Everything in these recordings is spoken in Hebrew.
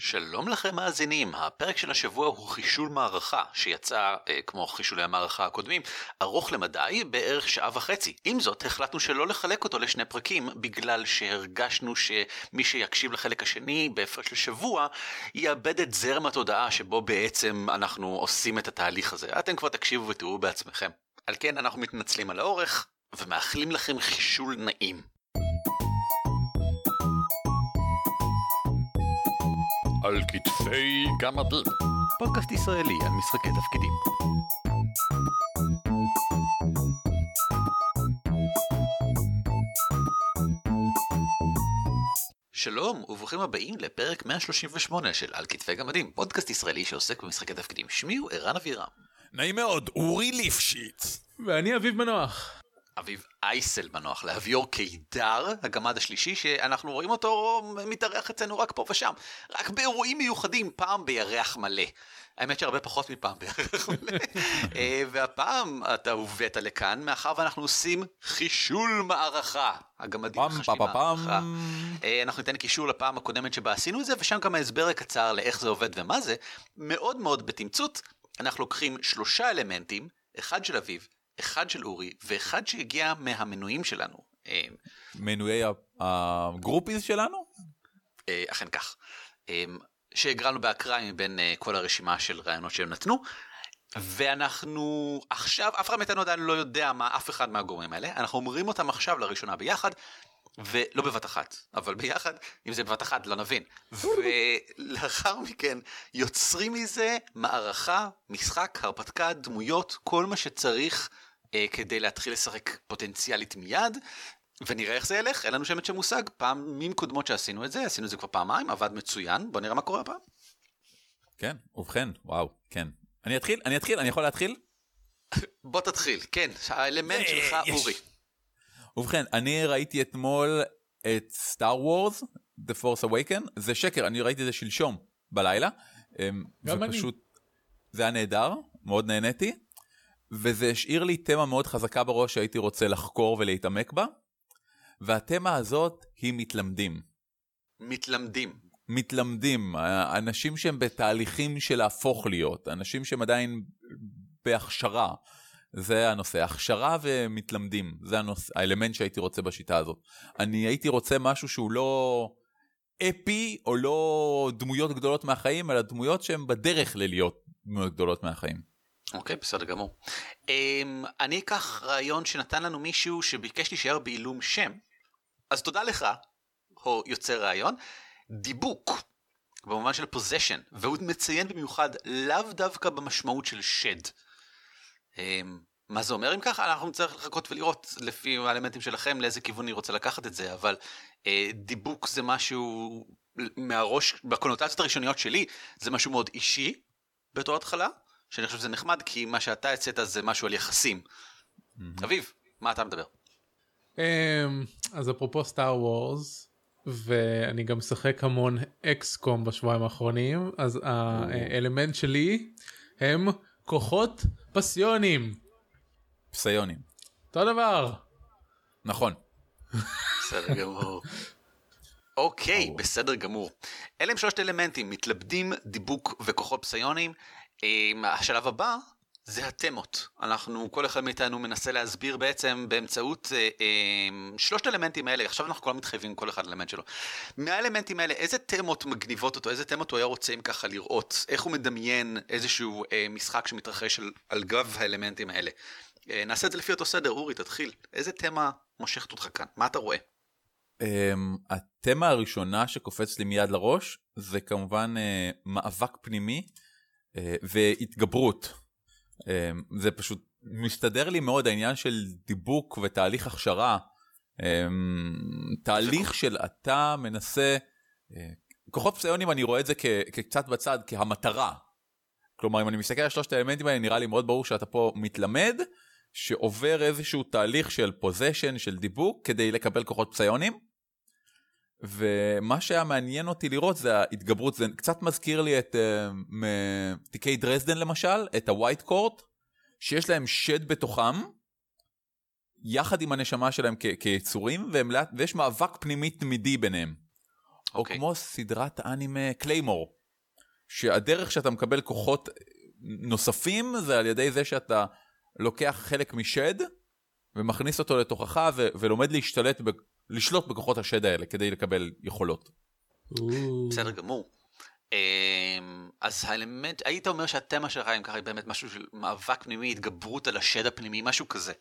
שלום לכם מאזינים, הפרק של השבוע הוא חישול מערכה, שיצא כמו חישולי המערכה הקודמים, ארוך למדי בערך שעה וחצי. עם זאת, החלטנו שלא לחלק אותו לשני פרקים, בגלל שהרגשנו שמי שיקשיב לחלק השני בהפרש לשבוע, יאבד את זרם התודעה שבו בעצם אנחנו עושים את התהליך הזה. אתם כבר תקשיבו ותראו בעצמכם. על כן, אנחנו מתנצלים על האורך, ומאחלים לכם חישול נעים. על כתפי גמדים, פודקאסט ישראלי על משחקי תפקידים. שלום וברוכים הבאים לפרק 138 של על כתפי גמדים, פודקאסט ישראלי שעוסק במשחקי תפקידים. שמי הוא ערן אבירם. נעים מאוד, אורי ליפשיץ. ואני אביב מנוח. אביב אייסל מנוח, לאביור קידר, הגמד השלישי, שאנחנו רואים אותו מתארח אצלנו רק פה ושם, רק באירועים מיוחדים, פעם בירח מלא. האמת שהרבה פחות מפעם בירח מלא. והפעם אתה הובאת לכאן, מאחר ואנחנו עושים חישול מערכה. הגמדים חשבים מערכה. אנחנו ניתן קישור לפעם הקודמת שבה עשינו את זה, ושם גם ההסבר הקצר לאיך זה עובד ומה זה. מאוד מאוד בתמצות, אנחנו לוקחים שלושה אלמנטים, אחד של אביב, אחד של אורי, ואחד שהגיע מהמנויים שלנו. מנויי הגרופים שלנו? אכן כך. שהגרלנו באקראי מבין כל הרשימה של רעיונות שהם נתנו, ואנחנו עכשיו, אף אחד מאיתנו עדיין לא יודע מה אף אחד מהגורמים האלה, אנחנו אומרים אותם עכשיו לראשונה ביחד, ולא בבת אחת, אבל ביחד, אם זה בבת אחת, לא נבין. ולאחר מכן יוצרים מזה מערכה, משחק, הרפתקה, דמויות, כל מה שצריך כדי להתחיל לשחק פוטנציאלית מיד, ונראה איך זה ילך. אין לנו שמת שמושג, פעמים קודמות שעשינו את זה, עשינו את זה כבר פעמיים, עבד מצוין, בוא נראה מה קורה הפעם. כן, ובכן, וואו, כן. אני אתחיל, אני יכול להתחיל? בוא תתחיל, כן, האלמנט שלך אורי. ובכן, אני ראיתי אתמול את Star Wars, The Force Awakens, זה שקר, אני ראיתי את זה שלשום בלילה, ופשוט זה היה נהדר, מאוד נהניתי, וזה השאיר לי תמה מאוד חזקה בראש שהייתי רוצה לחקור ולהתעמק בה, והתמה הזאת היא מתלמדים. מתלמדים. מתלמדים, אנשים שהם בתהליכים של להפוך להיות, אנשים שהם עדיין בהכשרה, זה הנושא, הכשרה ומתלמדים, זה הנושא, האלמנט שהייתי רוצה בשיטה הזאת. אני הייתי רוצה משהו שהוא לא אפי, או לא דמויות גדולות מהחיים, אלא דמויות שהן בדרך ללהיות דמויות גדולות מהחיים. אוקיי, בסדר גמור. אני אקח רעיון שנתן לנו מישהו שביקש להישאר בעילום שם, אז תודה לך, הוא יוצר רעיון, דיבוק, במובן של פוזשן, והוא מציין במיוחד לאו דווקא במשמעות של שד. מה זה אומר אם ככה? אנחנו נצטרך לחכות ולראות לפי האלמנטים שלכם לאיזה כיוון אני רוצה לקחת את זה, אבל דיבוק זה משהו מהראש, בקונוטציות הראשוניות שלי, זה משהו מאוד אישי בתור התחלה, שאני חושב שזה נחמד, כי מה שאתה הצאת זה משהו על יחסים. אביב, מה אתה מדבר? אז אפרופו סטאר וורס, ואני גם משחק המון אקס-קום בשבועיים האחרונים, אז האלמנט שלי הם כוחות פסיונים. פסיונים. אותו דבר. נכון. בסדר גמור. אוקיי, בסדר גמור. אלה הם שלושת אלמנטים, מתלבדים, דיבוק וכוחות פסיונים. השלב הבא זה התמות. אנחנו, כל אחד מאיתנו מנסה להסביר בעצם באמצעות שלושת אלמנטים האלה. עכשיו אנחנו כולם מתחייבים כל אחד אלמנט שלו. מהאלמנטים האלה, איזה תמות מגניבות אותו, איזה תמות הוא היה רוצה אם ככה לראות, איך הוא מדמיין איזשהו משחק שמתרחש על גב האלמנטים האלה. נעשה את זה לפי אותו סדר, אורי, תתחיל. איזה תמה מושכת אותך כאן? מה אתה רואה? התמה הראשונה שקופץ לי מיד לראש, זה כמובן מאבק פנימי והתגברות. זה פשוט מסתדר לי מאוד העניין של דיבוק ותהליך הכשרה, תהליך של אתה מנסה, כוחות פסיונים אני רואה את זה כקצת בצד, כהמטרה, כלומר אם אני מסתכל על שלושת האלמנטים האלה נראה לי מאוד ברור שאתה פה מתלמד, שעובר איזשהו תהליך של פוזשן, של דיבוק כדי לקבל כוחות פסיונים, ומה שהיה מעניין אותי לראות זה ההתגברות, זה קצת מזכיר לי את תיקי דרזדן למשל, את הווייט קורט, שיש להם שד בתוכם, יחד עם הנשמה שלהם כיצורים, ויש מאבק פנימי תמידי ביניהם. או כמו סדרת אנימה קליימור, שהדרך שאתה מקבל כוחות נוספים זה על ידי זה שאתה לוקח חלק משד ומכניס אותו לתוכך ולומד לשלוט בכוחות השד האלה כדי לקבל יכולות. בסדר גמור. אז האלמנט, היית אומר שהתמה שלך עם ככה היא באמת משהו של מאבק פנימי, התגברות על השד הפנימי, משהו כזה.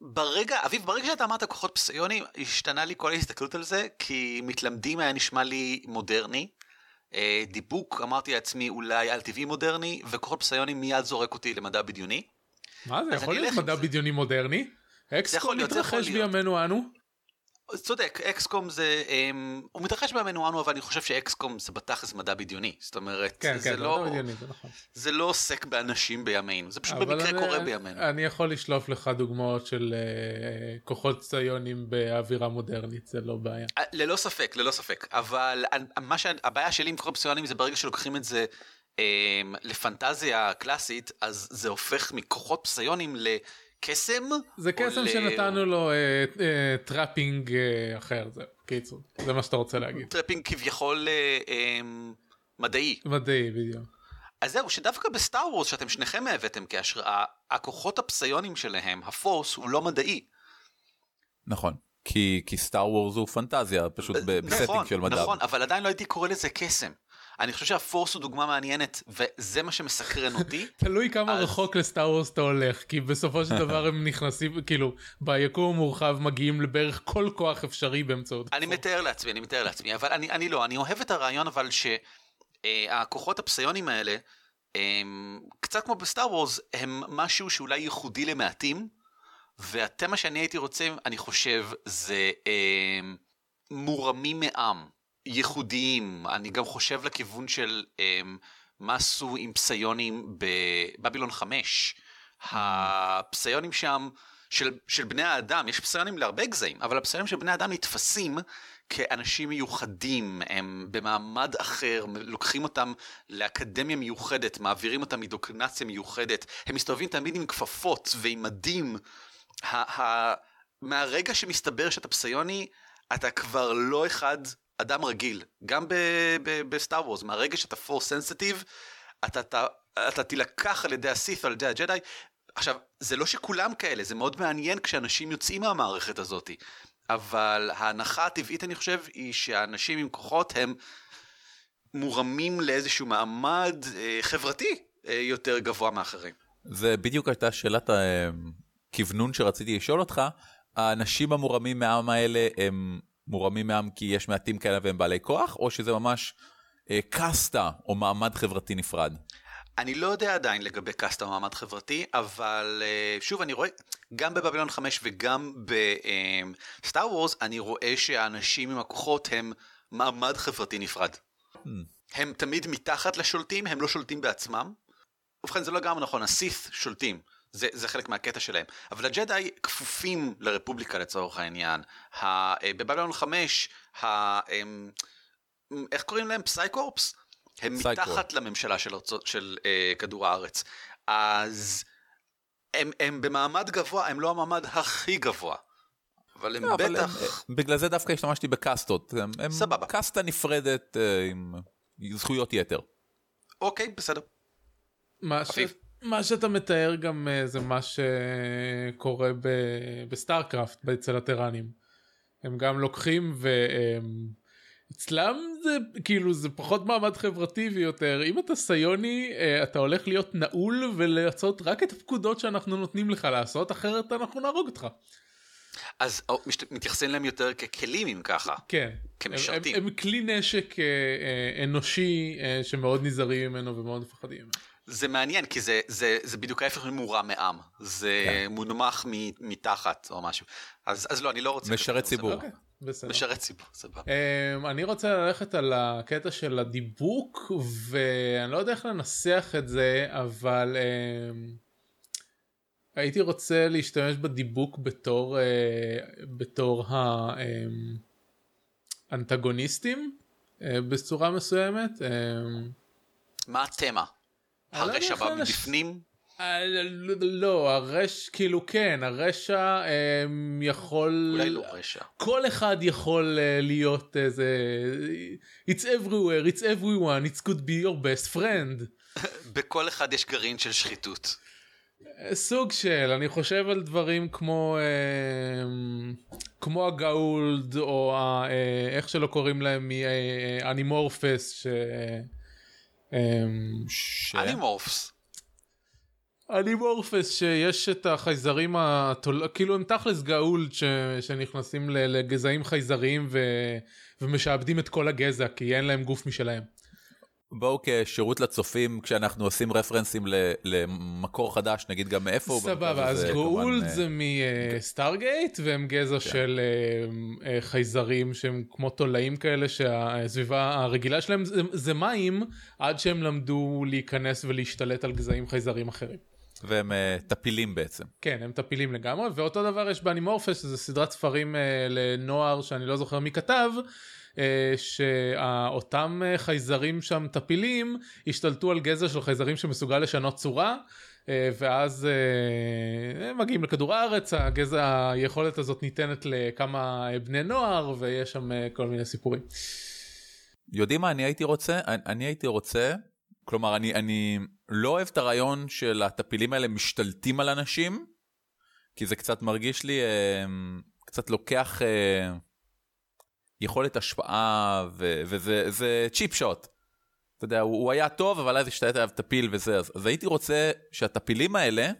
ברגע שאתה אמרת כוחות פסיונים, השתנה לי כל ההסתכלות על זה, כי מתלמדים היה נשמע לי מודרני, דיבוק אמרתי לעצמי אולי על טבעי מודרני, וכוחות פסיונים מיד זורק אותי למדע בדיוני. מה זה יכול להיות מדע בדיוני מודרני? אקסקום מתרחש בימינו אנו? צודק, אקסקום זה, הוא מתרחש בימינו אנו, אבל אני חושב שאקסקום זה בתכלס מדע בדיוני, זאת אומרת, זה לא עוסק באנשים בימינו, זה פשוט במקרה קורה בימינו. אני יכול לשלוף לך דוגמאות של כוחות ציונים באווירה מודרנית, זה לא בעיה. ללא ספק, ללא ספק, אבל הבעיה שלי עם כוחות ציונים זה ברגע שלוקחים את זה לפנטזיה הקלאסית, אז זה הופך מכוחות פסיונים לקסם. זה קסם שנתנו לו טראפינג אחר, זה קיצור, זה מה שאתה רוצה להגיד. טראפינג כביכול מדעי. מדעי, בדיוק. אז זהו, שדווקא בסטאר וורס שאתם שניכם הבאתם כהשראה, הכוחות הפסיונים שלהם, הפורס, הוא לא מדעי. נכון. כי סטאר וורס הוא פנטזיה, פשוט בסטינג של מדע. נכון, אבל עדיין לא הייתי קורא לזה קסם. אני חושב שהפורס הוא דוגמה מעניינת, וזה מה שמסקרן אותי. תלוי כמה רחוק לסטאר וורס אתה הולך, כי בסופו של דבר הם נכנסים, כאילו, ביקום מורחב מגיעים לבערך כל כוח אפשרי באמצעות. אני מתאר לעצמי, אבל אני לא, אני אוהב את הרעיון, אבל שהכוחות הפסיונים האלה, קצת כמו בסטאר וורס, הם משהו שאולי ייחודי למעטים, והתמה שאני הייתי רוצה, אני חושב, זה מורמים מעם. ייחודיים, אני גם חושב לכיוון של מה עשו עם פסיונים בבבילון 5, הפסיונים שם של בני האדם, יש פסיונים להרבה גזעים, אבל הפסיונים של בני האדם נתפסים כאנשים מיוחדים, הם במעמד אחר, לוקחים אותם לאקדמיה מיוחדת, מעבירים אותם מדוקטרינציה מיוחדת, הם מסתובבים תמיד עם כפפות ועם מדים, מהרגע שמסתבר שאתה פסיוני, אתה כבר לא אחד אדם רגיל, גם בסטאר וורס, מהרגע שאתה פורס סנסיטיב, אתה תילקח על ידי הסית' או על ידי הג'די. עכשיו, זה לא שכולם כאלה, זה מאוד מעניין כשאנשים יוצאים מהמערכת הזאת, אבל ההנחה הטבעית אני חושב היא שהאנשים עם כוחות הם מורמים לאיזשהו מעמד חברתי יותר גבוה מאחרים. זה בדיוק הייתה שאלת הכוונון שרציתי לשאול אותך, האנשים המורמים מהעם האלה הם מורמים מהם כי יש מעטים כאלה והם בעלי כוח, או שזה ממש קסטה או מעמד חברתי נפרד? אני לא יודע עדיין לגבי קסטה או מעמד חברתי, אבל שוב אני רואה, גם בבבילון 5 וגם בסטאר וורס, אני רואה שהאנשים עם הכוחות הם מעמד חברתי נפרד. הם תמיד מתחת לשולטים, הם לא שולטים בעצמם, ובכן זה לא גם נכון, הסית שולטים. זה חלק מהקטע שלהם. אבל הג'די כפופים לרפובליקה לצורך העניין. בבבילון 5, איך קוראים להם? פסייקורפס? הם מתחת לממשלה של כדור הארץ. אז הם במעמד גבוה, הם לא המעמד הכי גבוה. אבל הם בטח... בגלל זה דווקא השתמשתי בקסטות. סבבה. קסטה נפרדת עם זכויות יתר. אוקיי, בסדר. מה ש... מה שאתה מתאר גם זה מה שקורה בסטארקראפט, אצל הטרנים. הם גם לוקחים אצלם זה כאילו זה פחות מעמד חברתי ויותר. אם אתה סיוני, אתה הולך להיות נעול ולעשות רק את הפקודות שאנחנו נותנים לך לעשות, אחרת אנחנו נהרוג אותך. אז מתייחסים להם יותר ככלים אם ככה. כן. כמשרתים. הם כלי נשק אנושי שמאוד נזהרים ממנו ומאוד מפחדים ממנו. זה מעניין, כי זה בדיוק ההפך ממורה מעם. זה מונמך מתחת או משהו. אז לא, אני לא רוצה... משרת ציבור. משרת ציבור, סבבה. אני רוצה ללכת על הקטע של הדיבוק, ואני לא יודע איך לנסח את זה, אבל הייתי רוצה להשתמש בדיבוק בתור האנטגוניסטים, בצורה מסוימת. מה התמה? הרשע בא מבפנים? לא, הרשע, כאילו כן, הרשע יכול... אולי לא רשע. כל אחד יכול להיות איזה... It's everywhere, it's everyone, it could be your best friend. בכל אחד יש גרעין של שחיתות. סוג של, אני חושב על דברים כמו... כמו הגאולד, או איך שלא קוראים להם, אנימורפס, אנימורפס. אנימורפס, שיש את החייזרים, כאילו הם תכלס גאולד שנכנסים לגזעים חייזריים ומשעבדים את כל הגזע, כי אין להם גוף משלהם. בואו כשירות לצופים, כשאנחנו עושים רפרנסים למקור חדש, נגיד גם מאיפה הוא. סבבה, אז גאולד זה מסטארגייט, והם גזע של חייזרים שהם כמו תולעים כאלה, שהסביבה הרגילה שלהם זה מים, עד שהם למדו להיכנס ולהשתלט על גזעים חייזרים אחרים. והם טפילים בעצם. כן, הם טפילים לגמרי, ואותו דבר יש באנימורפס, שזה סדרת ספרים לנוער שאני לא זוכר מי כתב, שאותם חייזרים שם טפילים השתלטו על גזע של חייזרים שמסוגל לשנות צורה, ואז הם מגיעים לכדור הארץ, הגזע, היכולת הזאת ניתנת לכמה בני נוער, ויש שם כל מיני סיפורים. יודעים מה אני הייתי רוצה? אני הייתי רוצה, כלומר אני לא אוהב את הרעיון של הטפילים האלה משתלטים על אנשים, כי זה קצת מרגיש לי, קצת לוקח... יכולת השפעה, וזה צ'יפ שוט. אתה יודע, הוא היה טוב, אבל אז השתלט עליו טפיל וזה. אז הייתי רוצה שהטפילים האלה,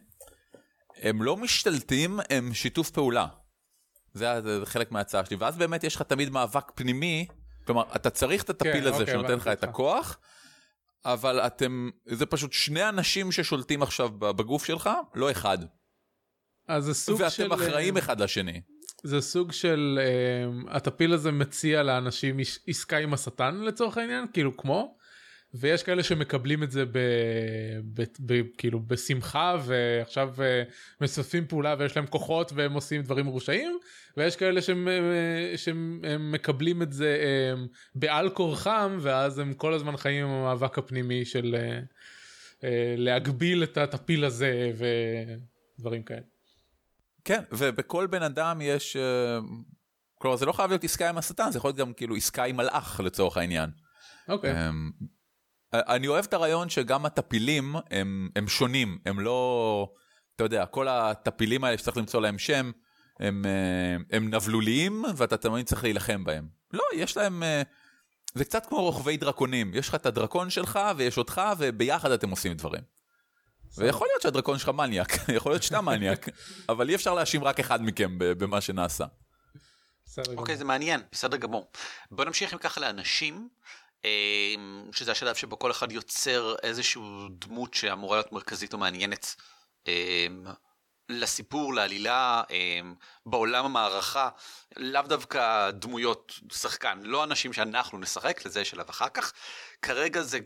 הם לא משתלטים, הם שיתוף פעולה. זה חלק מההצעה שלי. ואז באמת יש לך תמיד מאבק פנימי, כלומר, אתה צריך את הטפיל הזה שנותן לך את הכוח, אבל זה פשוט שני אנשים ששולטים עכשיו בגוף שלך, לא אחד. ואתם אחראים אחד לשני. זה סוג של, הטפיל הזה מציע לאנשים עסקה עם השטן לצורך העניין, כאילו כמו, ויש כאלה שמקבלים את זה כאילו בשמחה, ועכשיו מסופים פעולה ויש להם כוחות והם עושים דברים רושעים, ויש כאלה שהם מקבלים את זה בעל כורחם, ואז הם כל הזמן חיים עם המאבק הפנימי של להגביל את הטפיל הזה ודברים כאלה. כן, ובכל בן אדם יש, כלומר, זה לא חייב להיות עסקה עם השטן, זה יכול להיות גם כאילו עסקה עם מלאך לצורך העניין. אוקיי. אני אוהב את הרעיון שגם הטפילים הם שונים, הם לא, אתה יודע, כל הטפילים האלה שצריך למצוא להם שם, הם נבלוליים, ואתה תמיד צריך להילחם בהם. לא, יש להם, זה קצת כמו רוכבי דרקונים, יש לך את הדרקון שלך ויש אותך, וביחד אתם עושים דברים. ויכול להיות שהדרקון שלך מניאק, יכול להיות שאתה מניאק, אבל אי אפשר להאשים רק אחד מכם במה שנעשה. אוקיי, זה מעניין, בסדר גמור. בוא נמשיך עם ככה לאנשים, שזה השלב שבו כל אחד יוצר איזושהי דמות שאמורה להיות מרכזית או מעניינת לסיפור, לעלילה, בעולם המערכה, לאו דווקא דמויות שחקן, לא אנשים שאנחנו נשחק, לזה שלב אחר כך. כרגע זה...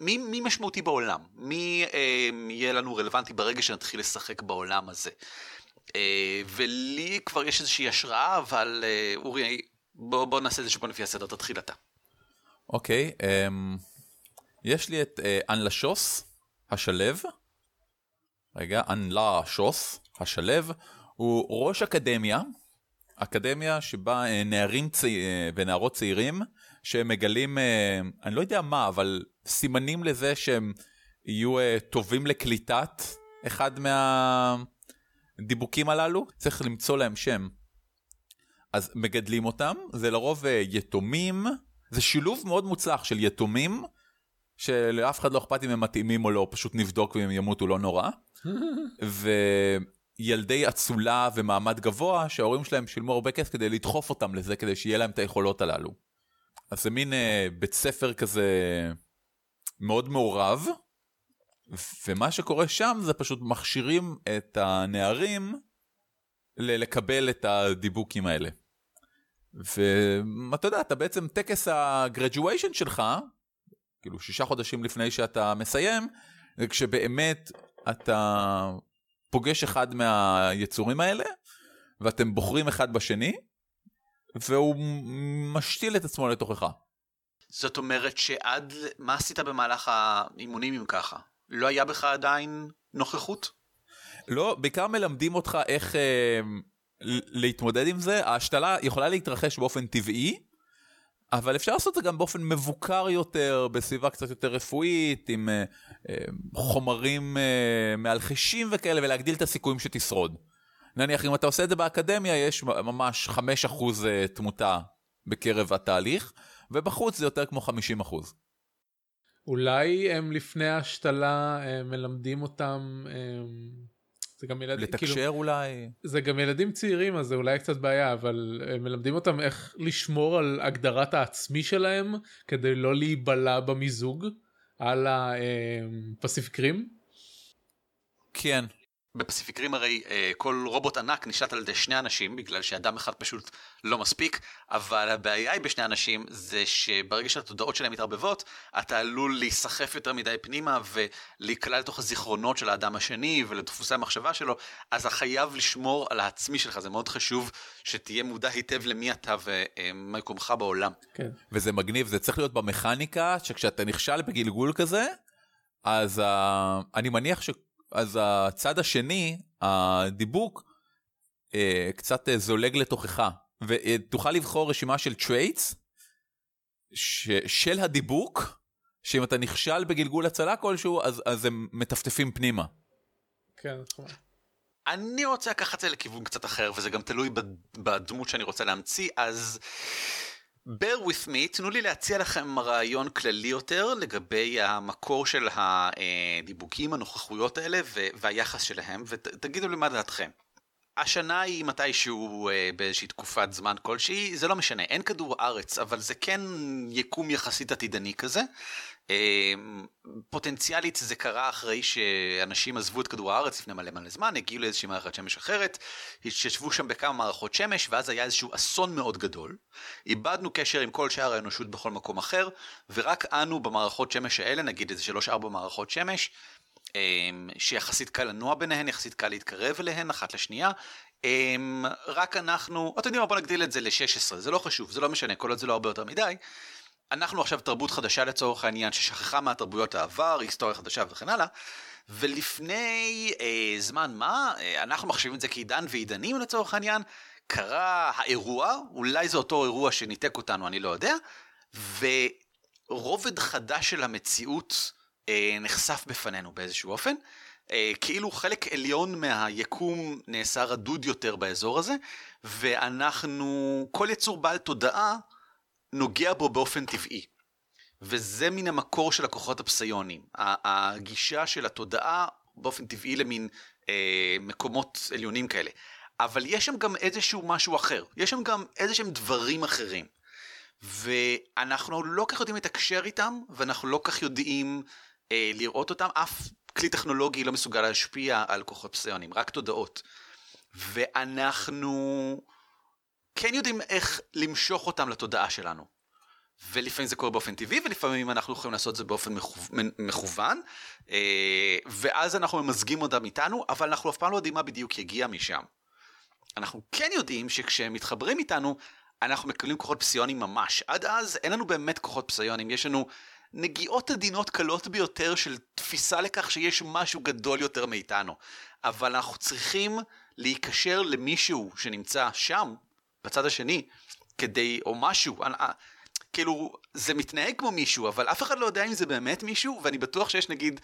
מי משמעותי בעולם? מי יהיה לנו רלוונטי ברגע שנתחיל לשחק בעולם הזה? ולי כבר יש איזושהי השראה, אבל אורי, בוא נעשה את זה שבוא נפי הסדר, תתחיל אתה. אוקיי, יש לי את אנלשוס, השלב. רגע, אנלשוס, השלב, הוא ראש אקדמיה, אקדמיה שבה נערים ונערות צעירים, שהם מגלים, אני לא יודע מה, אבל סימנים לזה שהם יהיו טובים לקליטת אחד מהדיבוקים הללו, צריך למצוא להם שם. אז מגדלים אותם, זה לרוב יתומים, זה שילוב מאוד מוצלח של יתומים, שלאף אחד לא אכפת אם הם מתאימים או לא, פשוט נבדוק ואם ימותו לא נורא, וילדי עצולה ומעמד גבוה, שההורים שלהם שילמו הרבה כסף כדי לדחוף אותם לזה, כדי שיהיה להם את היכולות הללו. אז זה מין בית ספר כזה מאוד מעורב, ומה שקורה שם זה פשוט מכשירים את הנערים לקבל את הדיבוקים האלה. ואתה יודע, אתה בעצם טקס הגרדואשן שלך, כאילו 6 חודשים לפני שאתה מסיים, כשבאמת אתה פוגש אחד מהיצורים האלה, ואתם בוחרים אחד בשני, והוא משתיל את עצמו לתוכך. זאת אומרת שעד, מה עשית במהלך האימונים אם ככה? לא היה בך עדיין נוכחות? לא, בעיקר מלמדים אותך איך להתמודד עם זה. ההשתלה יכולה להתרחש באופן טבעי, אבל אפשר לעשות את זה גם באופן מבוקר יותר, בסביבה קצת יותר רפואית, עם חומרים מאלחשים וכאלה, ולהגדיל את הסיכויים שתשרוד. נניח, אם אתה עושה את זה באקדמיה, יש ממש 5% תמותה בקרב התהליך, ובחוץ זה יותר כמו 50%. אולי הם לפני ההשתלה מלמדים אותם, זה גם ילדים, לתקשר כאילו, אולי. זה גם ילדים צעירים, אז זה אולי קצת בעיה, אבל מלמדים אותם איך לשמור על הגדרת העצמי שלהם, כדי לא להיבלע במיזוג על הפסיפיקרים? כן. בפסיפיקרים הרי כל רובוט ענק נשלט על ידי שני אנשים, בגלל שאדם אחד פשוט לא מספיק, אבל הבעיה היא בשני אנשים זה שברגע שהתודעות שלהם מתערבבות, אתה עלול להיסחף יותר מדי פנימה ולהיקלע לתוך הזיכרונות של האדם השני ולדפוסי המחשבה שלו, אז אתה חייב לשמור על העצמי שלך, זה מאוד חשוב שתהיה מודע היטב למי אתה ומקומך בעולם. כן. וזה מגניב, זה צריך להיות במכניקה, שכשאתה נכשל בגלגול כזה, אז אני מניח ש... אז הצד השני, הדיבוק, קצת זולג לתוכך, ותוכל לבחור רשימה של traits, של הדיבוק, שאם אתה נכשל בגלגול הצלה כלשהו, אז הם מטפטפים פנימה. כן, נכון. אני רוצה לקחת את זה לכיוון קצת אחר, וזה גם תלוי בדמות שאני רוצה להמציא, אז... bear with me, תנו לי להציע לכם רעיון כללי יותר לגבי המקור של הדיבוקים, הנוכחויות האלה והיחס שלהם, ותגידו לי מה דעתכם. השנה היא מתישהו באיזושהי תקופת זמן כלשהי, זה לא משנה, אין כדור הארץ, אבל זה כן יקום יחסית עתידני כזה. פוטנציאלית זה קרה אחרי שאנשים עזבו את כדור הארץ לפני מלא מלא זמן, הגיעו לאיזושהי מערכת שמש אחרת, התיישבו שם בכמה מערכות שמש, ואז היה איזשהו אסון מאוד גדול, איבדנו קשר עם כל שאר האנושות בכל מקום אחר, ורק אנו במערכות שמש האלה, נגיד איזה 3-4 מערכות שמש, שיחסית קל לנוע ביניהן, יחסית קל להתקרב אליהן אחת לשנייה, רק אנחנו, אתם יודעים, בוא נגדיל את זה ל-16, זה לא חשוב, זה לא משנה, כל עוד זה לא הרבה יותר מדי, אנחנו עכשיו תרבות חדשה לצורך העניין, ששכחה מהתרבויות העבר, היסטוריה חדשה וכן הלאה, ולפני זמן מה, אנחנו מחשבים את זה כעידן ועידנים לצורך העניין, קרה האירוע, אולי זה אותו אירוע שניתק אותנו, אני לא יודע, ורובד חדש של המציאות, נחשף בפנינו באיזשהו אופן, כאילו חלק עליון מהיקום נעשה רדוד יותר באזור הזה, ואנחנו, כל יצור בעל תודעה, נוגע בו באופן טבעי, וזה מן המקור של הכוחות הפסיונים, הגישה של התודעה באופן טבעי למין מקומות עליונים כאלה, אבל יש שם גם איזשהו משהו אחר, יש שם גם איזשהם דברים אחרים, ואנחנו לא כך יודעים לתקשר איתם, ואנחנו לא כך יודעים לראות אותם, אף כלי טכנולוגי לא מסוגל להשפיע על כוחות פסיונים, רק תודעות, ואנחנו... כן יודעים איך למשוך אותם לתודעה שלנו, ולפעמים זה קורה באופן טבעי, ולפעמים אנחנו יכולים לעשות זה באופן מכוון, ואז אנחנו ממזגים אותם איתנו, אבל אנחנו אף פעם לא יודעים מה בדיוק יגיע משם. אנחנו כן יודעים שכשהם מתחברים איתנו, אנחנו מקבלים כוחות פסיונים ממש, עד אז אין לנו באמת כוחות פסיונים, יש לנו נגיעות עדינות קלות ביותר של תפיסה לכך שיש משהו גדול יותר מאיתנו, אבל אנחנו צריכים להיקשר למישהו שנמצא שם, בצד השני, כדי, או משהו, כאילו, זה מתנהג כמו מישהו, אבל אף אחד לא יודע אם זה באמת מישהו, ואני בטוח שיש, נגיד,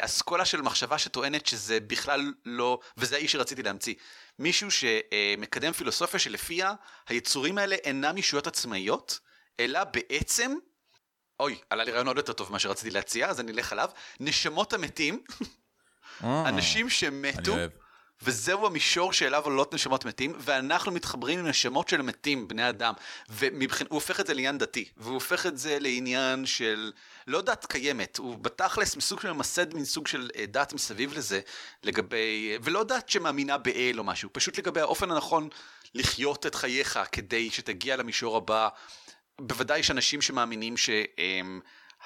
אסכולה של מחשבה שטוענת שזה בכלל לא, וזה האיש שרציתי להמציא, מישהו שמקדם פילוסופיה שלפיה היצורים האלה אינם ישויות עצמאיות, אלא בעצם, אוי, עלה לי רעיון עוד יותר טוב מה שרציתי להציע, אז אני אלך עליו, נשמות המתים, אנשים שמתו, וזהו המישור שאליו עולות נשמות מתים, ואנחנו מתחברים עם נשמות של מתים, בני אדם, והוא הופך את זה לעניין דתי, והוא הופך את זה לעניין של, לא דת קיימת, הוא בתכלס מסוג שממסד מן סוג של דת מסביב לזה, לגבי, ולא דת שמאמינה באל או משהו, פשוט לגבי האופן הנכון לחיות את חייך, כדי שתגיע למישור הבא, בוודאי יש אנשים שמאמינים שהם,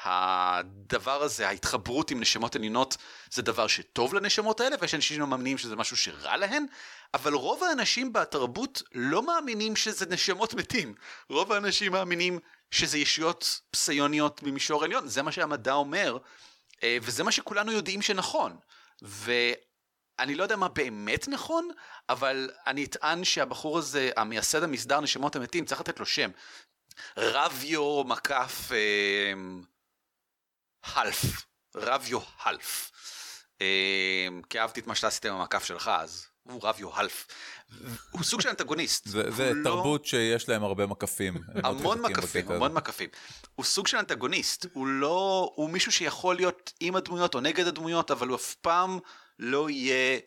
הדבר הזה, ההתחברות עם נשמות עליונות, זה דבר שטוב לנשמות האלה, ויש אנשים שמאמינים שזה משהו שרע להן, אבל רוב האנשים בתרבות לא מאמינים שזה נשמות מתים. רוב האנשים מאמינים שזה ישויות פסיוניות ממישור עליון. זה מה שהמדע אומר, וזה מה שכולנו יודעים שנכון, ואני לא יודע מה באמת נכון, אבל אני אטען שהבחור הזה, המייסד המסדר נשמות המתים, צריך לתת לו שם, רביו מקף הלף, רביו הלף, כי אהבתי את מה שאתה עשיתם עם המקף שלך, אז הוא רביו הלף, הוא סוג של אנטגוניסט. זה תרבות שיש להם הרבה מקפים. המון מקפים. הוא סוג של אנטגוניסט, הוא מישהו שיכול להיות עם הדמויות או נגד הדמויות, אבל הוא אף פעם לא יהיה,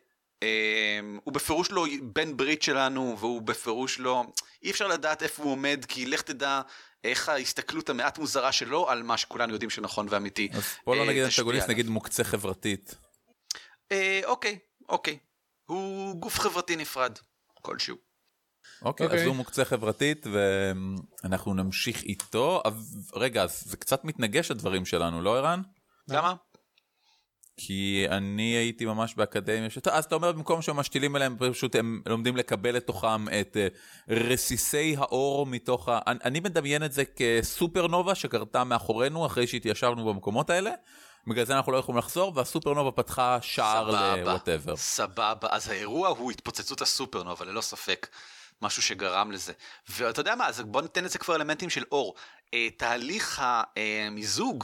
הוא בפירוש לא בן ברית שלנו, והוא בפירוש לא, אי אפשר לדעת איפה הוא עומד, כי לך תדע איך ההסתכלות המעט מוזרה שלו, על מה שכולנו יודעים שנכון ואמיתי. אז פה לא נגיד אנטגוניסט, נגיד מוקצה חברתית. אוקיי. הוא גוף חברתי נפרד, כלשהו. אוקיי, אז הוא מוקצה חברתית, ואנחנו נמשיך איתו. רגע, זה קצת מתנגש הדברים שלנו, לא אירן? למה? כי אני הייתי ממש באקדמיה, אז אתה אומר במקום שהם משתילים אליהם, פשוט הם לומדים לקבל לתוכם את רסיסי האור מתוך ה... אני מדמיין את זה כסופרנובה שקרתה מאחורינו, אחרי שהתיישבנו במקומות האלה, בגלל זה אנחנו לא יכולים לחזור, והסופרנובה פתחה שער ל-whatever. סבבה, אז האירוע הוא התפוצצות הסופרנובה, ללא ספק, משהו שגרם לזה. ואתה יודע מה, אז בוא ניתן לזה כבר אלמנטים של אור. תהליך המיזוג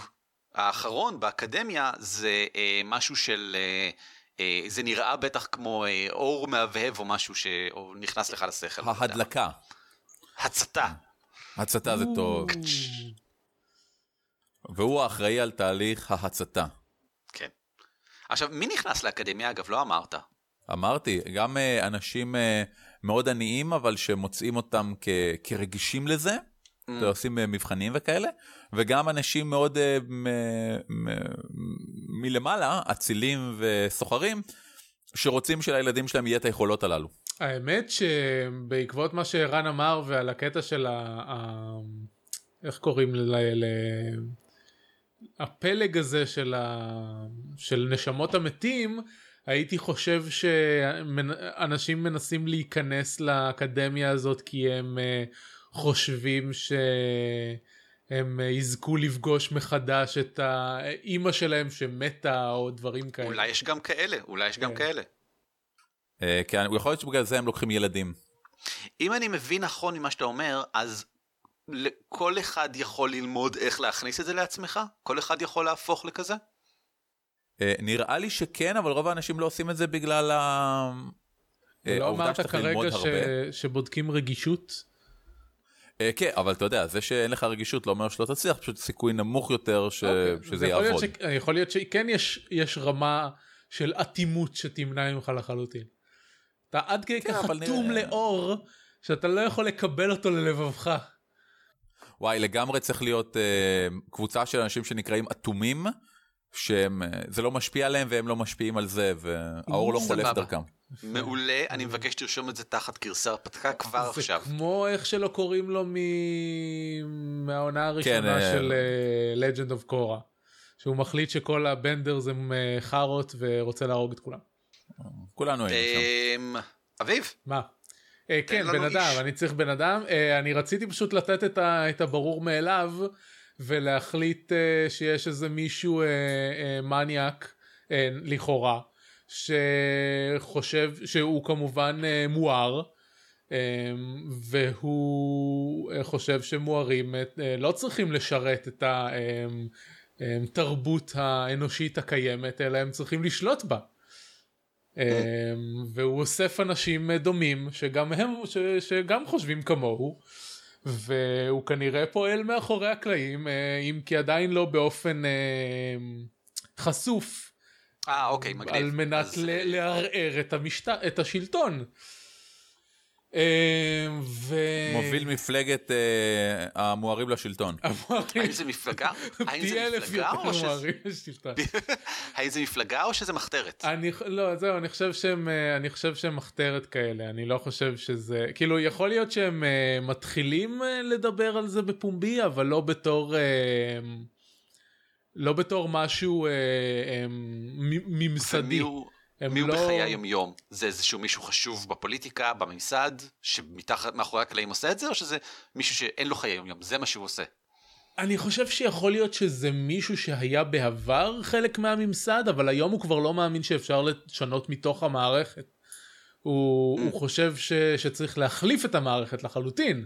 האחרון באקדמיה, זה משהו של, זה נראה בטח כמו אור מהבהב, או משהו שנכנס לך לשכל. ההדלקה. הצתה זה טוב. והוא האחראי על תהליך ההצתה. כן. עכשיו, מי נכנס לאקדמיה? אגב, לא אמרת. אמרתי, גם אנשים מאוד עניים, אבל שמוצאים אותם כרגישים לזה, עושים מבחנים וכאלה, וגם אנשים מאוד מלמעלה, אצילים וסוחרים, שרוצים שלילדים שלהם יהיה את היכולות הללו. האמת שבעקבות מה שרן אמר, ועל הקטע של איך קוראים הפלג הזה של נשמות המתים, הייתי חושב שאנשים מנסים להיכנס לאקדמיה הזאת כי הם חושבים שהם יזכו לפגוש מחדש את האימא שלהם שמתה או דברים כאלה. אולי יש גם כאלה, כן, הוא יכול להיות שבגלל זה הם לוקחים ילדים. אם אני מבין נכון ממה שאתה אומר, אז כל אחד יכול ללמוד איך להכניס את זה לעצמך? כל אחד יכול להפוך לכזה? נראה לי שכן, אבל רוב האנשים לא עושים את זה בגלל העובדה שאתה ללמוד הרבה. לא אמרת כרגע שבודקים רגישות? כן, אבל אתה יודע, זה שאין לך רגישות לא אומר שלא תצליח, פשוט סיכוי נמוך יותר שזה יעבוד. יכול להיות שכן יש רמה של אטימות שתמנע ממך לחלוטין. אתה עד כדי כך חתום לאור, שאתה לא יכול לקבל אותו ללבבך. וואי, לגמרי צריך להיות קבוצה של אנשים שנקראים אטומים, שזה לא משפיע עליהם והם לא משפיעים על זה, והאור לא חולף דרכם. מעולה, אני מבקש תרשום את זה תחת קרסה הרפתקה כבר עכשיו. זה כמו איך שלא קוראים לו מהעונה הראשונה של Legend of Korra, שהוא מחליט שכל הבנדרס הם חרות ורוצה להרוג את כולם. כולנו היינו שם. אביב? מה? כן, בן אדם, אני צריך בן אדם, אני רציתי פשוט לתת את הברור מאליו, ולהחליט שיש איזה מישהו מניאק, לכאורה, שחושב שהוא כמובן מואר, והוא חושב שמוארים לא צריכים לשרת את התרבות האנושית הקיימת, אלא הם צריכים לשלוט בה. והוא אוסף אנשים דומים שגם חושבים כמוהו, והוא כנראה פועל מאחורי הקלעים, אם כי עדיין לא באופן חשוף, אוקיי, מגניב. על מנת לערער את השלטון. מוביל מפלגת המוארים לשלטון. האם זה מפלגה? האם זה מפלגה או שזה מחתרת? לא, זהו, אני חושב שהם מחתרת כאלה, אני לא חושב שזה, כאילו יכול להיות שהם מתחילים לדבר על זה בפומבי, אבל לא בתור משהו ממסדי. מי הוא בחיי היום-יום? זה איזשהו מישהו חשוב בפוליטיקה, בממסד, שמאחורי הקלעים עושה את זה, או שזה מישהו שאין לו חיי היום-יום? זה מה שהוא עושה. אני חושב שיכול להיות שזה מישהו שהיה בעבר חלק מהממסד, אבל היום הוא כבר לא מאמין שאפשר לשנות מתוך המערכת. הוא חושב שצריך להחליף את המערכת לחלוטין,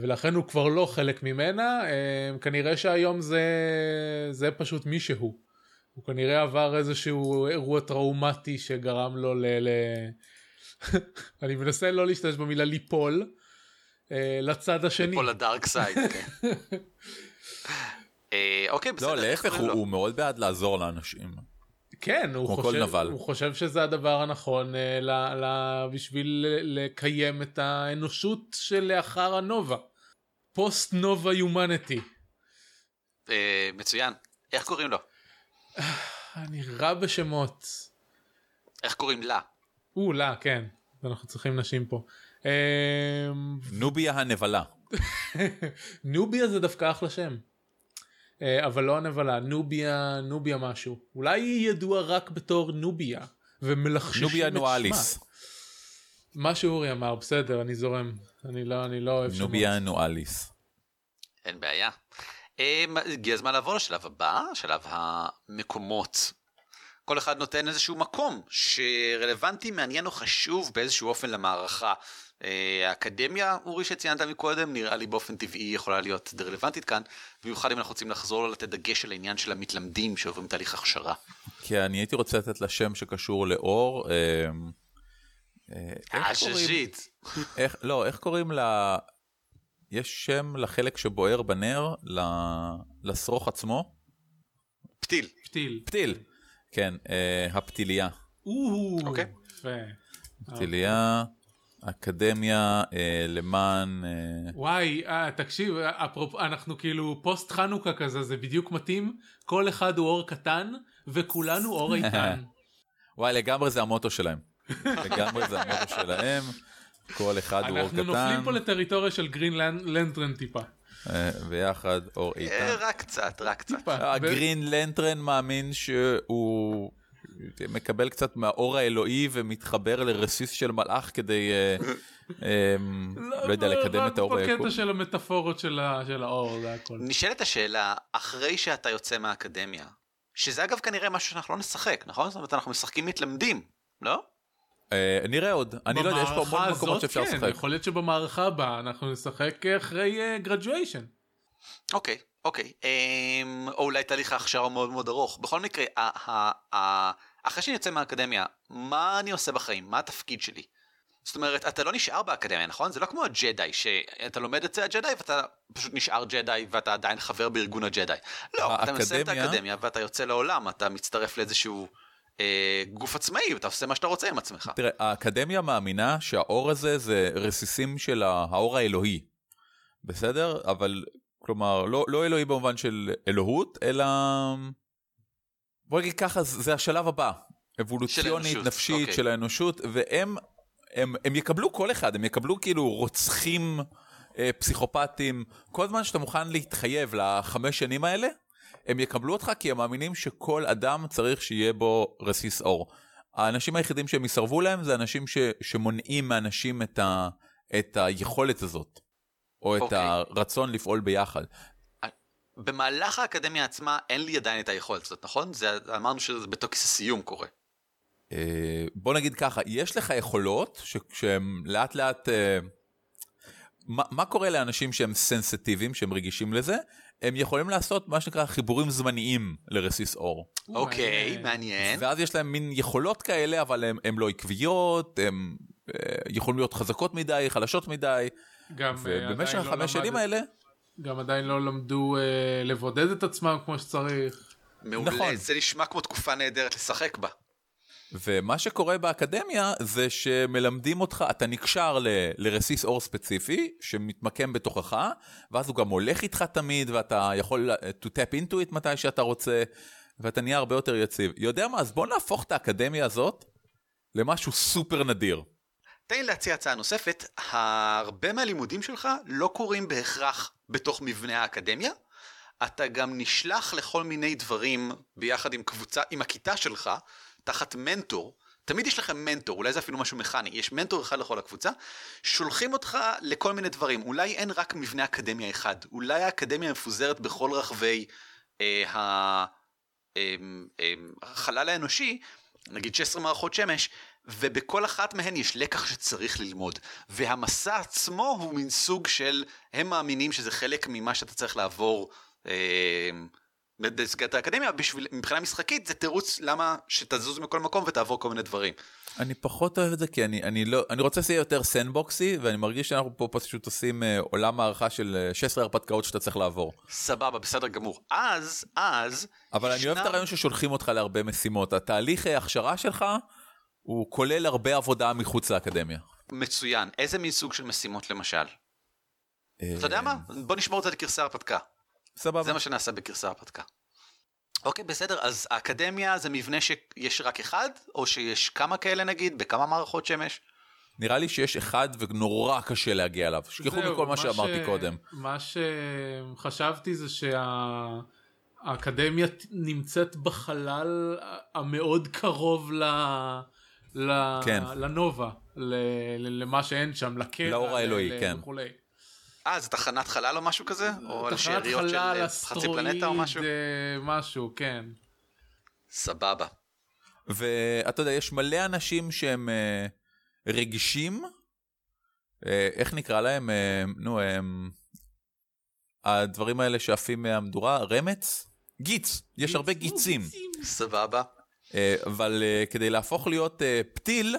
ולכן הוא כבר לא חלק ממנה. כנראה שהיום זה פשוט מישהו. הוא כנראה עבר איזשהו אירוע טראומטי שגרם לו אני מנסה לא להשתמש במילה ליפול, לצד השני. ליפול לדארק סייד. אוקיי, בסדר. לא, להפך, הוא מאוד בעד לעזור לאנשים. כן, הוא חושב שזה הדבר הנכון בשביל לקיים את האנושות שלאחר הנובה. פוסט נובה יומניטי. מצוין. איך קוראים לו? אני רע בשמות. איך קוראים לה? לה, כן. אנחנו צריכים נשים פה. נוביה הנבלה. נוביה זה דווקא אחלה שם. אבל לא הנבלה, נוביה משהו. אולי היא ידועה רק בתור נוביה, ומלחששים את שמה. נוביה נואליס. מה שאורי אמר, בסדר, אני זורם. אני לא אוהב שמות. נוביה נואליס. אין בעיה. הגיע הזמן לעבור לשלב הבא, שלב המקומות. כל אחד נותן איזשהו מקום שרלוונטי, מעניין או חשוב באיזשהו אופן למערכה. האקדמיה, אורי שציינת מקודם, נראה לי באופן טבעי יכולה להיות רלוונטית כאן, במיוחד אם אנחנו רוצים לחזור לתת דגש על העניין של המתלמדים שעוברים תהליך הכשרה. כן, אני הייתי רוצה לתת לה שם שקשור לאור. עששית. לא, איך קוראים לה? יש שם לחלק שבוער בנר, לסרוך עצמו? פתיל. פתיל. כן, הפתיליה. אוקיי. פתיליה, אקדמיה, למען... וואי, תקשיב, אנחנו כאילו פוסט חנוכה כזה, זה בדיוק מתאים, כל אחד הוא אור קטן, וכולנו אור איתן. וואי, לגמרי זה המוטו שלהם. כל אחד הוא אור קטן. אנחנו נופלים פה לטריטוריה של גרין לנטרן טיפה. ביחד אור איתן. רק קצת. הגרין לנטרן מאמין שהוא... מקבל קצת מהאור האלוהי ומתחבר לרסיס של מלאך כדי לא יודע לקדם את האור. רק בקטע של המטאפורות של האור, זה הכל. נשאלת השאלה, אחרי שאתה יוצא מהאקדמיה, שזה אגב כנראה משהו שאנחנו לא נשחק, נכון? זאת אומרת, אנחנו משחקים מתלמדים, לא? נראה עוד, אני לא יודע, יש פה המון מקומות שאפשר לשחק. כן, יכול להיות שבמערכה הבאה אנחנו נשחק אחרי graduation. אוקיי, או אולי תהליך ההכשרה מאוד מאוד ארוך. בכל מקרה, אחרי שאני יוצא מהאקדמיה, מה אני עושה בחיים? מה התפקיד שלי? זאת אומרת, אתה לא נשאר באקדמיה, נכון? זה לא כמו הג'די, שאתה לומד את זה הג'די, ואתה פשוט נשאר ג'די, ואתה עדיין חבר בארגון הג'די. לא, אתה מסיים את האקדמיה, ואתה יוצא לעולם, אתה מצטרף לאיזשהו גוף עצמאי, ואתה עושה מה שאתה רוצה עם עצמך. תראה, האקדמיה מאמינה שהאור הזה זה רסיסים של האור האלוהי. בסדר? אבל... כלומר, לא אלוהי במובן של אלוהות, אלא... בוא נגיד ככה, זה השלב הבא. אבולוציונית, נפשית של האנושות, והם יקבלו כל אחד, הם יקבלו כאילו רוצחים, פסיכופטים, כל זמן שאתה מוכן להתחייב ל5 שנים האלה, הם יקבלו אותך כי הם מאמינים שכל אדם צריך שיהיה בו רסיס אור. האנשים היחידים שהם יסרבו להם, זה אנשים שמונעים מאנשים את היכולת הזאת. או את הרצון לפעול ביחד. במהלך האקדמיה עצמה אין לי עדיין את היכולת הזאת, נכון? אמרנו שזה בתוקס הסיום קורה. בוא נגיד ככה, יש לך יכולות שהם לאט לאט... מה קורה לאנשים שהם סנסיטיביים, שהם רגישים לזה? הם יכולים לעשות מה שנקרא חיבורים זמניים לרסיס אור. אוקיי, מעניין. ואז יש להם מין יכולות כאלה, אבל הם לא עקביות, הם יכולים להיות חזקות מדי, חלשות מדי, ובמשך 5 שנים האלה... גם עדיין לא למדו לבודד את עצמם כמו שצריך. מעולה, זה נשמע כמו תקופה נהדרת לשחק בה. ומה שקורה באקדמיה זה שמלמדים אותך, אתה נקשר לרסיס אור ספציפי שמתמקם בתוכך, ואז הוא גם הולך איתך תמיד, ואתה יכול to tap into it מתי שאתה רוצה, ואתה נהיה הרבה יותר יציב. יודע מה, אז בוא נהפוך את האקדמיה הזאת למשהו סופר נדיר. תן לי להציע הצעה נוספת, הרבה מהלימודים שלך לא קורים בהכרח בתוך מבנה האקדמיה, אתה גם נשלח לכל מיני דברים ביחד עם הכיתה שלך, תחת מנטור, תמיד יש לכם מנטור, אולי זה אפילו משהו מכני, יש מנטור אחד לכל הקבוצה, שולחים אותך לכל מיני דברים, אולי אין רק מבנה אקדמיה אחד, אולי האקדמיה מפוזרת בכל רחבי החלל האנושי, נגיד 16 מערכות שמש, ובכל אחת מהן יש לקח שצריך ללמוד, והמסע עצמו הוא מן סוג של, הם מאמינים שזה חלק ממה שאתה צריך לעבור, את האקדמיה, בשביל, מבחינה משחקית, זה תירוץ למה שתזוז מכל מקום ותעבור כל מיני דברים. אני פחות אוהב את זה, כי אני רוצה שיהיה יותר סנדבוקסי, ואני מרגיש שאנחנו פה פשוט עושים עולם הערכה של 16 הרפתקאות שאתה צריך לעבור. סבבה, בסדר גמור. אז... אבל אני אוהב את הרעיון ששולחים אותך להרבה משימות. התהליך ההכשרה שלך הוא כולל הרבה עבודה מחוץ לאקדמיה. מצוין. איזה מין סוג של משימות למשל? אתה יודע מה? בוא נשמור את זה לקרסה הרפתקה. סבבה. זה מה שנעשה בקרסה הפתקה. אוקיי, בסדר, אז האקדמיה זה מבנה שיש רק אחד, או שיש כמה כאלה נגיד, בכמה מערכות שמש? נראה לי שיש אחד ונורא קשה להגיע אליו, שכחו מכל מה שאמרתי קודם. מה שחשבתי זה שהאקדמיה נמצאת בחלל המאוד קרוב לנובה, למה שאין שם, לקרע, לאור האלוהי, כן. אז תחנת חלל או משהו כזה? או על שאריות של חצי פלנטה או משהו? משהו, כן. סבבה. ואתה יודע, יש מלא אנשים שהם רגישים. איך נקרא להם? נו, הדברים האלה שעפים מהמדורה, רמץ? גיץ. יש הרבה גיצים. סבבה. אבל כדי להפוך להיות פתיל,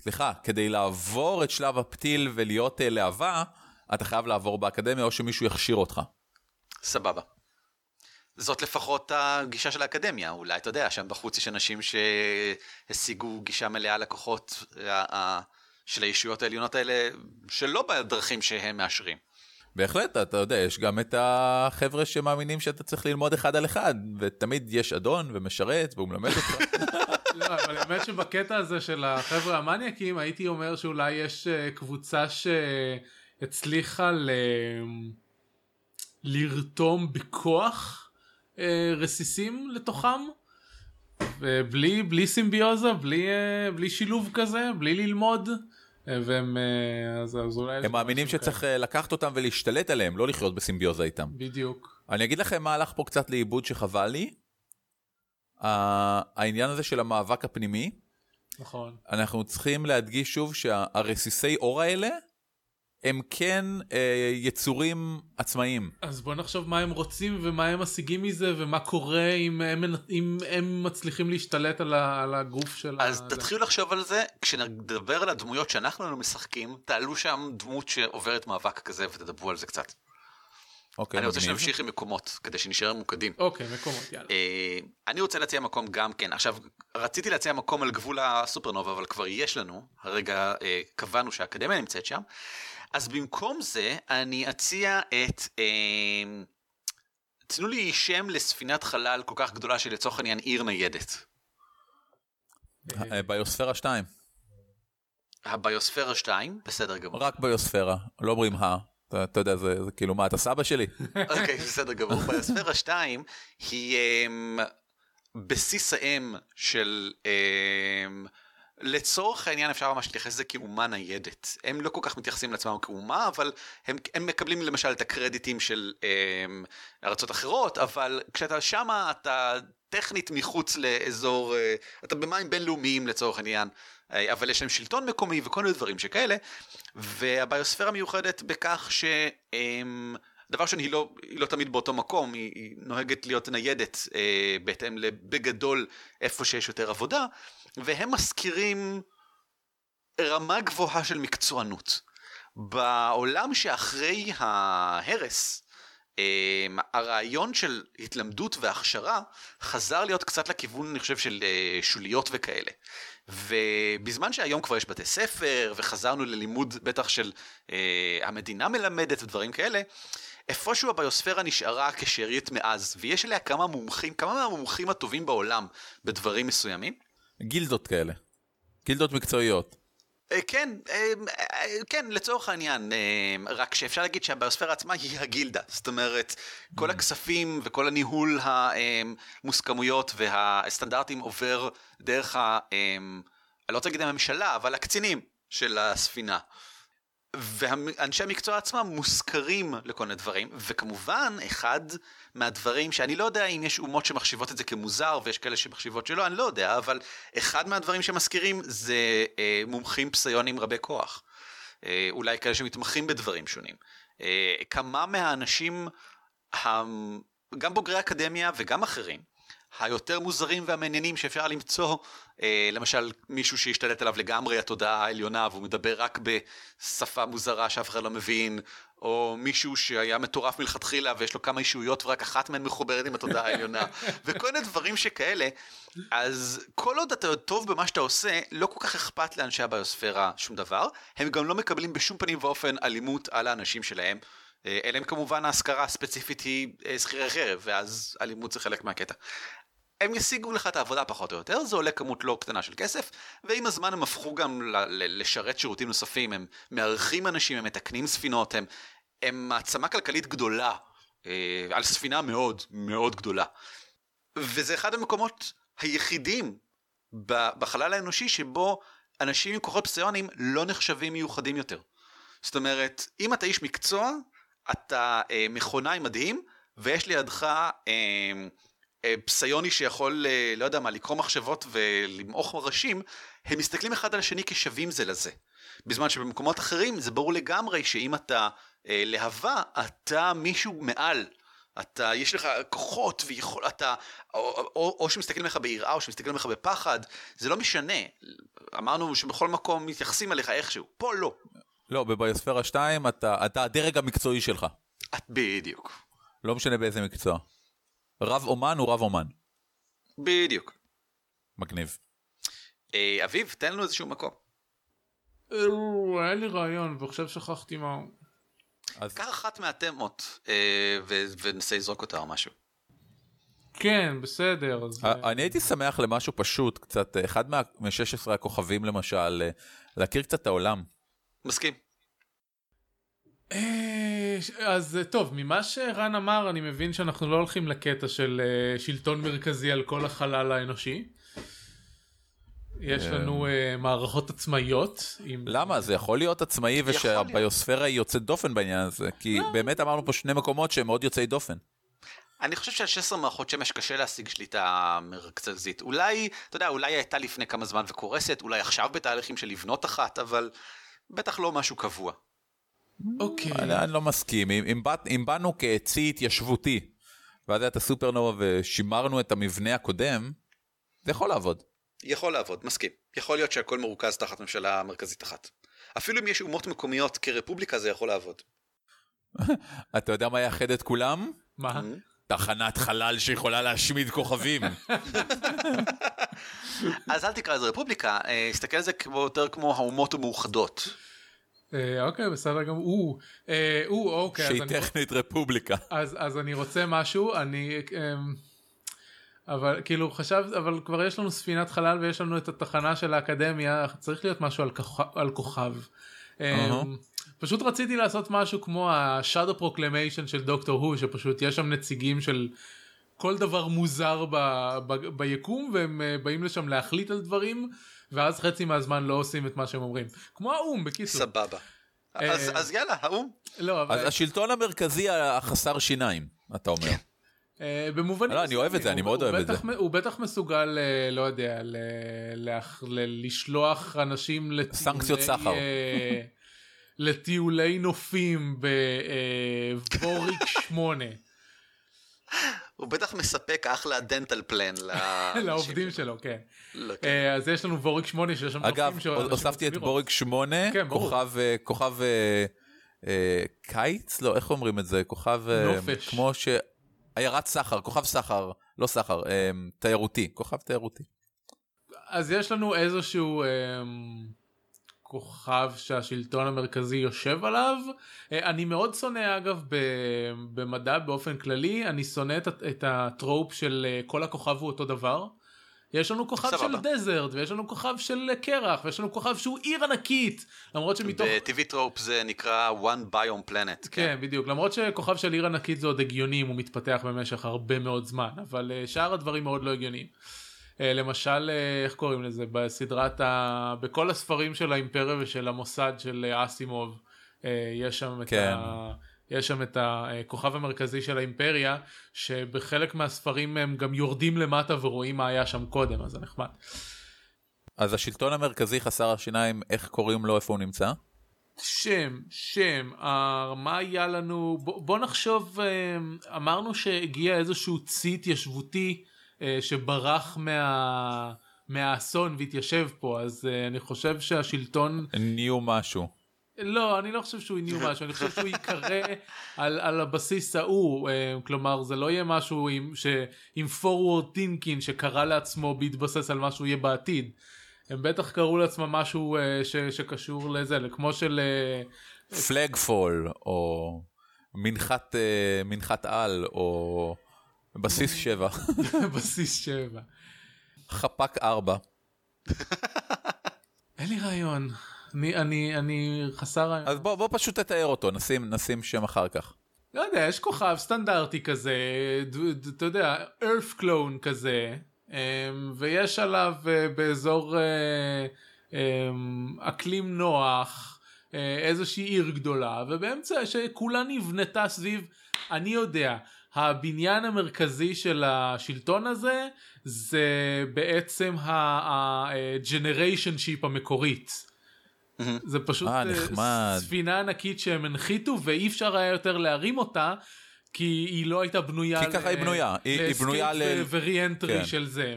סליחה, כדי לעבור את שלב הפתיל ולהיות להבה, אתה חייב לעבור באקדמיה או שמישהו יכשיר אותך. סבבה. זאת לפחות הגישה של האקדמיה. אולי אתה יודע, שם בחוץ יש אנשים שהשיגו גישה מלאה לכוחות של הישויות העליונות האלה, שלא בדרכים שהם מאשרים. בהחלט, אתה יודע, יש גם את החבר'ה שמאמינים שאתה צריך ללמוד אחד על אחד, ותמיד יש אדון ומשרת והוא מלמד אותך. לא, אבל האמת שבקטע הזה של החבר'ה המניאקים, הייתי אומר שאולי יש קבוצה שהצליחה לרתום בכוח רסיסים לתוכם, בלי סימביוזה, בלי שילוב כזה, בלי ללמוד, והם מאמינים שצריך לקחת אותם ולהשתלט עליהם, לא לחיות בסימביוזה איתם. בדיוק. אני אגיד לכם מה הלך פה קצת לאיבוד שחבל לי, העניין הזה של המאבק הפנימי. נכון. אנחנו צריכים להדגיש שוב שהרסיסי אור האלה הם כן יצורים עצמאיים. אז בוא נחשוב מה הם רוצים ומה הם משיגים מזה ומה קורה אם הם מצליחים להשתלט על הגוף של... אז תתחילו לחשוב על זה, כשנדבר על הדמויות שאנחנו לא משחקים, תעלו שם דמות שעוברת מאבק כזה ותדברו על זה קצת. אני רוצה שנמשיך עם מקומות, כדי שנשאר מוקדים. אוקיי, מקומות, יאללה. אני רוצה להציע מקום גם כן. עכשיו, רציתי להציע מקום על גבול הסופרנובה, אבל כבר יש לנו, הרגע קבענו שהאקדמיה נמצאת שם, אז במקום זה, אני אציע את, תנו לי שם לספינת חלל כל כך גדולה, שלצורך העניין עיר ניידת. ביוספירה 2. הביוספירה 2, בסדר גמור. רק ביוספירה, לא אומרים אתה יודע, זה כאילו מה, אתה סבא שלי? אוקיי, בסדר גמור. ביוספירה 2 היא בסיס האם של, לצורך העניין אפשר ממש להתייחס לזה כאומה ניידת. הם לא כל כך מתייחסים לעצמם כאומה, אבל הם מקבלים למשל את הקרדיטים של ארצות אחרות, אבל כשאתה שם אתה טכנית מחוץ לאזור, אתה במים בינלאומיים לצורך העניין, אבל יש להם שלטון מקומי וכל מיני דברים שכאלה, והביוספירה מיוחדת בכך שדבר שני, היא לא תמיד באותו מקום, היא נוהגת להיות ניידת בהתאם בגדול איפה שיש יותר עבודה, והם מזכירים רמה גבוהה של מקצוענות. בעולם שאחרי ההרס, הרעיון של התלמדות והכשרה חזר להיות קצת לכיוון אני חושב של שוליות וכאלה, ובזמן שהיום כבר יש בתי ספר וחזרנו ללימוד בטח של המדינה מלמדת ודברים כאלה, איפשהו הביוספירה נשארה כשארית מאז, ויש אליה כמה מהמומחים הטובים בעולם בדברים מסוימים, גילדות כאלה, גילדות מקצועיות, כן, לצורך העניין, רק שאפשר להגיד שהביוספירה עצמה היא הגילדה, זאת אומרת, כל הכספים וכל הניהול המוסכמויות והסטנדרטים עובר דרך, אני לא רוצה להגיד הממשלה, אבל הקצינים של הספינה. ואנשי המקצוע עצמם מוזכרים לכל מיני דברים, וכמובן אחד מהדברים שאני לא יודע אם יש אומות שמחשיבות את זה כמוזר ויש כאלה שמחשיבות שלא, אני לא יודע, אבל אחד מהדברים שמזכירים זה מומחים פסיונים רבי כוח, אולי כאלה שמתמחים בדברים שונים. כמה מהאנשים, גם בוגרי אקדמיה וגם אחרים, היותר מוזרים והמעניינים שאפשר למצוא, למשל מישהו שהשתלט עליו לגמרי התודעה העליונה, והוא מדבר רק בשפה מוזרה שאף אחד לא מבין, או מישהו שהיה מטורף מלכתחילה, ויש לו כמה אישויות ורק אחת מהן מחוברת עם התודעה העליונה, וכל מיני דברים שכאלה. אז כל עוד אתה טוב במה שאתה עושה, לא כל כך אכפת לאנשי הביוספירה שום דבר, הם גם לא מקבלים בשום פנים ואופן אלימות על האנשים שלהם, אלא הם כמובן ההשכרה הספציפית היא שכירי חרב, ואז אלימות זה חלק מהקטע. הם ישיגו לך את העבודה פחות או יותר, זה עולה כמות לא קטנה של כסף, ועם הזמן הם הפכו גם לשרת שירותים נוספים, הם מארחים אנשים, הם מתקנים ספינות, הם מעצמה כלכלית גדולה, על ספינה מאוד מאוד גדולה. וזה אחד המקומות היחידים בחלל האנושי, שבו אנשים עם כוחות פסיונים לא נחשבים מיוחדים יותר. זאת אומרת, אם אתה איש מקצוע, אתה מכונאי מדהים, ויש לידך... פסיוני שיכול, לא יודע מה, לקרוא מחשבות ולמעוך ראשים, הם מסתכלים אחד על השני כשווים זה לזה. בזמן שבמקומות אחרים זה ברור לגמרי שאם אתה להווה, אתה מישהו מעל. אתה, יש לך כוחות ויכול, אתה, או שמסתכלים לך ביראה, או שמסתכלים לך בפחד. זה לא משנה. אמרנו שבכל מקום מתייחסים עליך איכשהו. פה לא. לא, בביוספירה 2 אתה הדרג המקצועי שלך. בדיוק. לא משנה באיזה מקצוע. רב אומן הוא רב אומן. בדיוק. מגניב. אביב, תן לנו איזשהו מקום. היה לי רעיון, ועכשיו שכחתי מה... קח אחת מהתמות, ונסה לזרוק אותה או משהו. כן, בסדר. אני הייתי שמח למשהו פשוט, קצת, אחד מה-16 הכוכבים למשל, להכיר קצת את העולם. מסכים. אז טוב, ממה שרן אמר אני מבין שאנחנו לא הולכים לקטע של שלטון מרכזי על כל החלל האנושי. יש לנו מערכות עצמאיות. למה? זה יכול להיות עצמאי ושהביוספירה היא יוצאת דופן בעניין הזה, כי באמת אמרנו פה שני מקומות שהם מאוד יוצאי דופן. אני חושב שה-16 מערכות שמש קשה להשיג שליטה מרכזית. אולי, אתה יודע, אולי הייתה לפני כמה זמן וקורסת, אולי עכשיו בתהליכים של לבנות אחת, אבל בטח לא משהו קבוע. אוקיי. אני לא מסכים. אם באנו כצי התיישבותי, ואז היה את הסופרנובה ושימרנו את המבנה הקודם, זה יכול לעבוד. יכול לעבוד, מסכים. יכול להיות שהכל מרוכז תחת ממשלה מרכזית אחת. אפילו אם יש אומות מקומיות כרפובליקה, זה יכול לעבוד. אתה יודע מה יאחד את כולם? מה? תחנת חלל שיכולה להשמיד כוכבים. אז אל תקרא לזה רפובליקה, הסתכל על זה יותר כמו האומות המאוחדות. אוקיי, בסדר גם, אוקיי. שהיא טכנית רפובליקה. אז אני רוצה משהו, אבל כאילו חשב, אבל כבר יש לנו ספינת חלל ויש לנו את התחנה של האקדמיה, צריך להיות משהו על כוכב. פשוט רציתי לעשות משהו כמו ה-Shadow Proclamation של דוקטור הו, שפשוט יש שם נציגים של כל דבר מוזר ביקום, והם באים לשם להחליט על דברים, ואז חצי מהזמן לא עושים את מה שהם אומרים. כמו האום, בקיצור. סבבה. אז יאללה, האום. לא, אבל... אז השלטון המרכזי החסר שיניים, אתה אומר. במובנים... לא, אני אוהב את זה, אני מאוד אוהב את זה. הוא בטח מסוגל, לא יודע, לשלוח אנשים לטיולי... סנקציות סחר. לטיולי נופים בבוריק 8. הוא בטח מספק אחלה דנטל פלן לעובדים שלו, כן. אז יש לנו בוריק 8 שיש שם... אגב, הוספתי את בוריק 8, כוכב קיץ? לא, איך אומרים את זה? כוכב... נופש. כמו ש... עיירת סחר, כוכב סחר, לא סחר, תיירותי, כוכב תיירותי. אז יש לנו איזשהו... כוכב שהשלטון המרכזי יושב עליו. אני מאוד שונא, אגב, במדע באופן כללי, אני שונא את הטרופ של כל הכוכב הוא אותו דבר. יש לנו כוכב של דזרט, ויש לנו כוכב של קרח, ויש לנו כוכב שהוא עיר ענקית, למרות שמתוך... ב-TV Trope זה נקרא One Biome Planet. כן, בדיוק, למרות שכוכב של עיר ענקית זה עוד הגיוני, הוא מתפתח במשך הרבה מאוד זמן, אבל שאר הדברים מאוד לא הגיוניים. למשל, איך קוראים לזה? בסדרת, בכל הספרים של האימפריה ושל המוסד של אסימוב, יש שם את ה... יש שם את הכוכב המרכזי של האימפריה, שבחלק מהספרים הם גם יורדים למטה ורואים מה היה שם קודם, אז זה נחמד. אז השלטון המרכזי חסר השיניים, איך קוראים לו, איפה הוא נמצא? שם, מה היה לנו? בוא נחשוב, אמרנו שהגיע איזשהו צי התיישבותי שברח מהאסון והתיישב פה, אז אני חושב שהשלטון... נהיו משהו. לא, אני לא חושב שהוא עניין משהו, אני חושב שהוא יקרא על הבסיס ההוא, כלומר זה לא יהיה משהו עם forward thinking שקרא לעצמו בהתבסס על מה שהוא יהיה בעתיד, הם בטח קראו לעצמו משהו שקשור לזה, כמו של... פלגפול, או מנחת על, או בסיס 7. בסיס 7. חפק 4. אין לי רעיון. אני חסר... אז בוא פשוט תתאר אותו, נשים שם אחר כך. לא יודע, יש כוכב סטנדרטי כזה, אתה יודע, Earth Clone כזה, ויש עליו באזור אקלים נוח, איזושהי עיר גדולה, ובאמצע שכולה נבנתה סביב, אני יודע, הבניין המרכזי של השלטון הזה, זה בעצם ה-generationship המקורית. זה פשוט ספינה ענקית שהם הנחיתו ואי אפשר היה יותר להרים אותה כי היא לא הייתה בנויה, כי ככה היא בנויה, היא בנויה וריאנטרי של זה.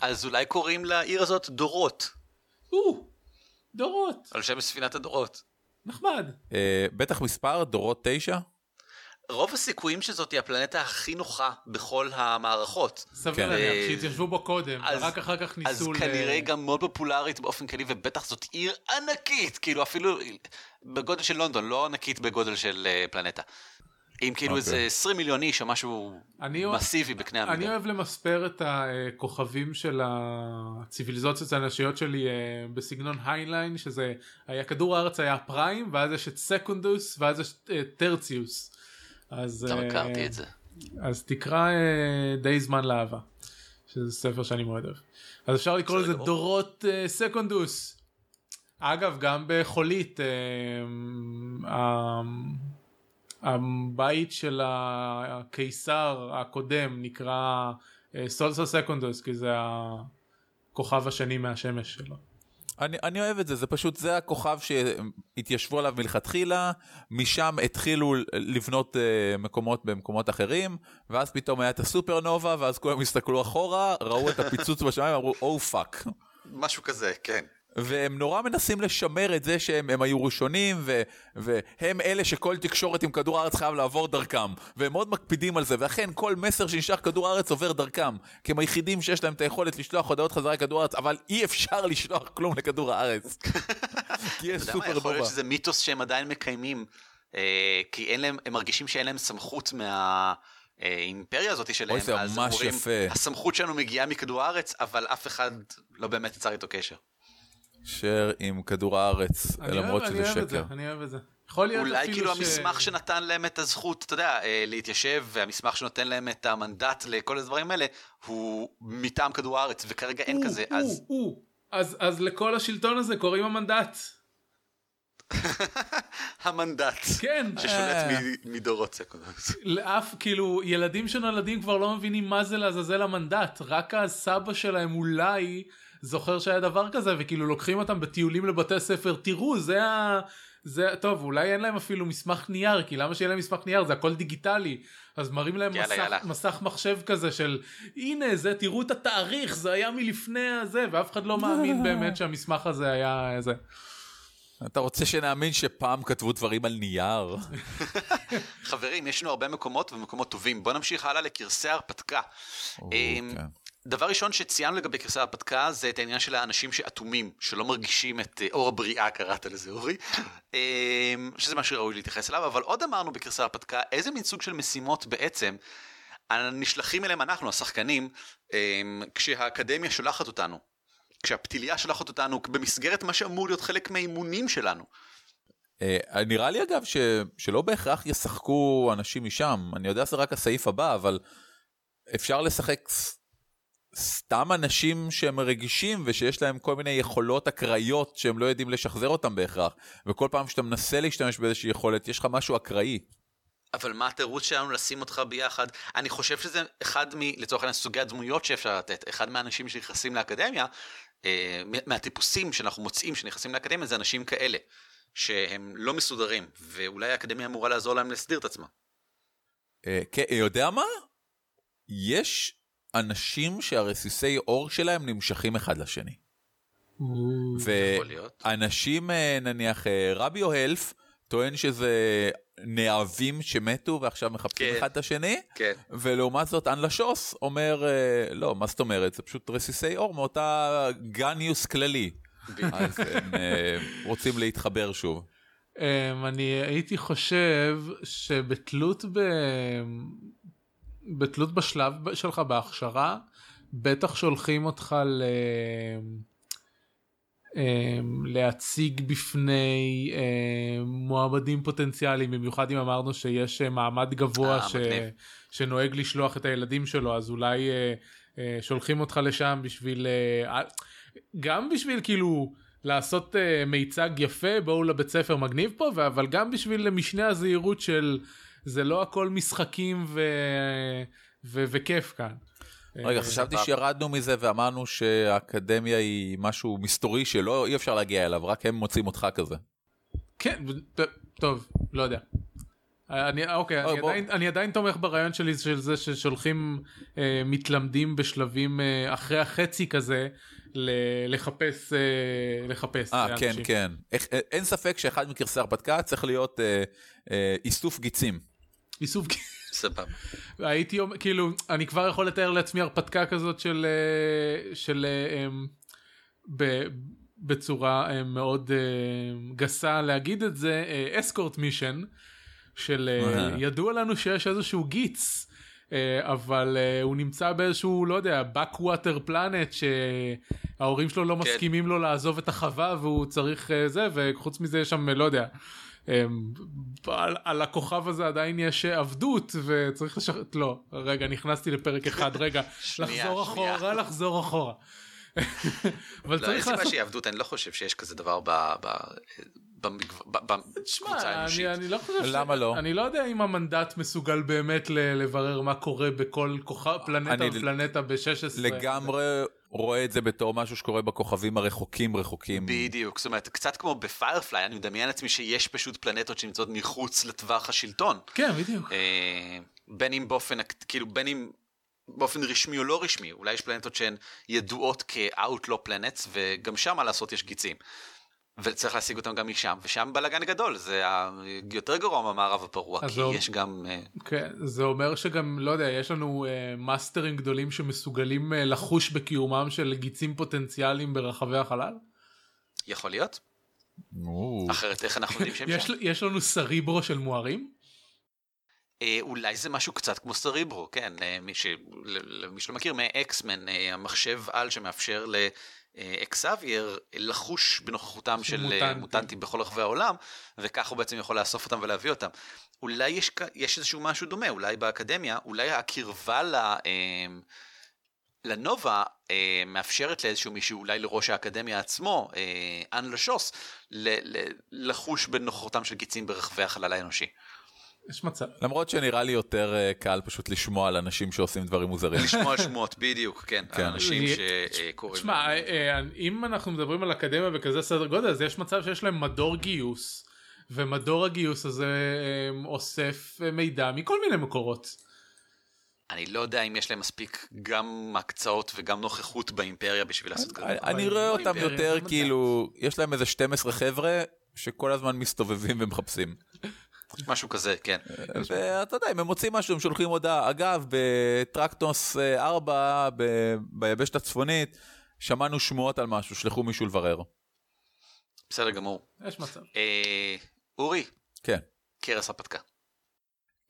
אז אולי קוראים לעיר הזאת דורות, דורות על שם ספינת הדורות. נחמד. בטח מספר דורות 9. רוב הסיכויים שזאת היא הפלנטה הכי נוחה בכל המערכות. סביר עליהם, שהתיישבו בו קודם, ורק אחר כך ניסו ל... אז כנראה גם מאוד פופולרית באופן כללי, ובטח זאת עיר ענקית, כאילו אפילו בגודל של לונדון, לא ענקית בגודל של פלנטה. אם כאילו איזה 20 מיליון איש או משהו מסיבי בקנה המידה. אני אוהב למספר את הכוכבים של הציביליזציות האנושיות שלי בסגנון היינליין, שזה היה כדור הארץ, היה פריים, ואז יש את סקונדוס, ואז יש טרציוס. אז הכרתי את זה. אז תקרא די זמן לאהבה, שזה ספר שאני מאוד אוהב. אז אפשר לקרוא לזה דורות סקונדוס. אגב, גם בחולית, הבית של הקיסר הקודם נקרא סולסה סקונדוס, כי זה הכוכב השני מהשמש שלו. אני אוהב את זה, זה פשוט, זה הכוכב שהתיישבו עליו מלכתחילה, משם התחילו לבנות מקומות במקומות אחרים, ואז פתאום היה את הסופרנובה, ואז כולם הסתכלו אחורה, ראו את הפיצוץ בשמיים, אמרו, "Oh, fuck." משהו כזה, כן. והם נורא מנסים לשמר את זה שהם היו ראשונים, והם אלה שכל תקשורת עם כדור הארץ חייב לעבור דרכם, והם מאוד מקפידים על זה, ואכן כל מסר שנשלח כדור הארץ עובר דרכם, כי הם היחידים שיש להם את היכולת לשלוח הודעות חזרה לכדור הארץ, אבל אי אפשר לשלוח כלום לכדור הארץ. כי יש סופר בובה. יכול להיות שזה מיתוס שהם עדיין מקיימים, כי אין להם, הם מרגישים שאין להם סמכות מה... האימפריה הזאת שלהם, אז אומרים, הסמכות שלנו מגיעה מכדור הארץ, אבל אף אחד לא באמת יצר איתו קשר. שר עם כדור הארץ, למרות שזה שקר. אני אוהב את זה. אולי כאילו המסמך שנתן להם את הזכות, אתה יודע, להתיישב, והמסמך שנותן להם את המנדט לכל הדברים האלה, הוא מטעם כדור הארץ, וכרגע אין כזה. אז לכל השלטון הזה קוראים המנדט. המנדט. כן. ששולט מדורות סקונדוס. לאף, כאילו, ילדים שנולדים כבר לא מבינים מה זה לעזאזל המנדט, רק הסבא שלהם אולי... זוכר שהיה דבר כזה, וכאילו לוקחים אותם בטיולים לבתי ספר, תראו, זה, טוב, אולי אין להם אפילו מסמך נייר, כי למה שיהיה להם מסמך נייר? זה הכל דיגיטלי, אז מראים להם מסך מחשב כזה של, הנה זה, תראו את התאריך, זה היה מלפני הזה, ואף אחד לא מאמין באמת שהמסמך הזה היה זה. אתה רוצה שנאמין שפעם כתבו דברים על נייר? חברים, יש לנו הרבה מקומות ומקומות טובים, בוא נמשיך הלאה לקרסי הרפתקה. דבר ראשון שציינו לגבי קרסי ההרפתקה, זה את העניין של האנשים שאטומים, שלא מרגישים את אור הבריאה, קראת לזה אורי, שזה מה שראוי להתייחס אליו, אבל עוד אמרנו בקרסי ההרפתקה, איזה מין סוג של משימות בעצם, הנשלחים אליהם אנחנו, השחקנים, כשהאקדמיה שולחת אותנו, כשהפתיליה שולחת אותנו, במסגרת מה שאמור להיות חלק מהאימונים שלנו. נראה לי אגב שלא בהכרח ישחקו אנשים משם, אני יודע שזה רק הסעיף הבא, אבל אפשר לשחק סתם אנשים שהם רגישים ושיש להם כל מיני יכולות אקראיות שהם לא יודעים לשחזר אותם בהכרח, וכל פעם שאתה מנסה להשתמש באיזושהי יכולת יש לך משהו אקראי. אבל מה התירוץ שלנו לשים אותך ביחד? אני חושב שזה אחד לצורך העניין סוגי הדמויות שאפשר לתת, אחד מהאנשים שנכנסים לאקדמיה, מהטיפוסים שאנחנו מוצאים שנכנסים לאקדמיה, זה אנשים כאלה שהם לא מסודרים, ואולי האקדמיה אמורה לעזור להם לסדיר את עצמה. יודע מה? יש אנשים שהרסיסי אור שלהם נמשכים אחד לשני. ואנשים, נניח, רבי אוהלף, טוען שזה נאבים שמתו ועכשיו מחפשים אחד את השני, ולעומת זאת אנלה שוס אומר, לא, מה זאת אומרת? זה פשוט רסיסי אור מאותה גניוס כללי. אז הם רוצים להתחבר שוב. אני הייתי חושב שבתלות בשלב שלך בהכשרה, בטח שולחים אותך להציג בפני מועמדים פוטנציאליים, במיוחד אם אמרנו שיש מעמד גבוה שנוהג לשלוח את הילדים שלו, אז אולי שולחים אותך לשם בשביל... גם בשביל כאילו לעשות מיצג יפה, בואו לבית ספר מגניב פה, אבל גם בשביל משנה הזהירות של זה לא הכל משחקים וכיף כאן. רגע, חשבתי שירדנו מזה ואמרנו שהאקדמיה היא משהו מסתורי שלא אי אפשר להגיע אליו, רק הם מוצאים אותך כזה. כן, טוב, לא יודע. אוקיי, אני עדיין תומך ברעיון שלי של זה ששולחים מתלמדים בשלבים אחרי החצי כזה לחפש אנשים. כן, אין ספק שאחד מקרסי הרפתקה צריך להיות איסוף גיצים. איסוף גיצים. סבב. הייתי אומר, כאילו, אני כבר יכול לתאר לעצמי הרפתקה כזאת של בצורה מאוד גסה להגיד את זה, אסקורט מישן, של ידוע לנו שיש איזשהו גיץ, אבל הוא נמצא באיזשהו, לא יודע, בקווטר פלנט, שההורים שלו לא מסכימים לו לעזוב את החווה, והוא צריך זה, וחוץ מזה יש שם, לא יודע, על הכוכב הזה עדיין יש עבדות, וצריך לשחת, לא, רגע, נכנסתי לפרק אחד, רגע, לחזור אחורה. אבל צריך... לא, יש סיבה שהיא עבדות, אני לא חושב שיש כזה דבר בקבוצה האנושית. למה לא? אני לא יודע אם המנדט מסוגל באמת לברר מה קורה בכל פלנטה ופלנטה ב-16. לגמרי רואה את זה בתור משהו שקורה בכוכבים הרחוקים. בדיוק, זאת אומרת, קצת כמו בפיירפליי, אני מדמיין עצמי שיש פשוט פלנטות שנמצאות מחוץ לטווח השלטון. כן, בדיוק. בין אם באופן, כאילו בין אם באופן רשמי או לא רשמי, אולי יש פלנטות שהן ידועות כ-outlaw planets, וגם שם מה לעשות יש גיצים. וצריך להשיג אותם גם משם, ושם בלגן גדול, זה יותר גרוע מהמערב הפרוע, כי יש גם... כן, זה אומר שגם, לא יודע, יש לנו מאסטרים גדולים שמסוגלים לחוש בקיומם של גיצים פוטנציאליים ברחבי החלל? יכול להיות. אחרת איך אנחנו יודעים שם? יש לנו סריברו של מוארים? אולי זה משהו קצת כמו סריברו, כן, למי שלא מכיר, מאקסמן, המחשב על שמאפשר ל... אקסאבייר לחוש בנוכחותם של מוטנטים בכל רחבי העולם, וכך הוא בעצם יכול לאסוף אותם ולהביא אותם. אולי יש איזשהו משהו דומה, אולי באקדמיה, אולי הקרבה לנובה מאפשרת לאיזשהו מישהו, אולי לראש האקדמיה עצמו, אנלה שוס, לחוש בנוכחותם של גיצים ברחבי החלל האנושי. יש מצב. למרות שנראה לי יותר קל פשוט לשמוע על אנשים שעושים דברים מוזרים. לשמוע שמועות, בדיוק, כן. על אנשים שקוראים. תשמע, אם אנחנו מדברים על אקדמיה וכזה סדר גודל, אז יש מצב שיש להם מדור גיוס, ומדור הגיוס הזה אוסף מידע מכל מיני מקורות. אני לא יודע אם יש להם מספיק גם הקצאות וגם נוכחות באימפריה בשביל לעשות כזה. אני רואה אותם יותר כאילו, יש להם איזה 12 חבר'ה שכל הזמן מסתובבים ומחפשים. משהו כזה, כן. ואתה יודע, אם הם מוצאים משהו, הם שולחים הודעה. אגב, בטרקטוס 4, ביבשת הצפונית, שמענו שמועות על משהו, שלחו מישהו לברר. בסדר גמור. יש מצב. אורי. כן.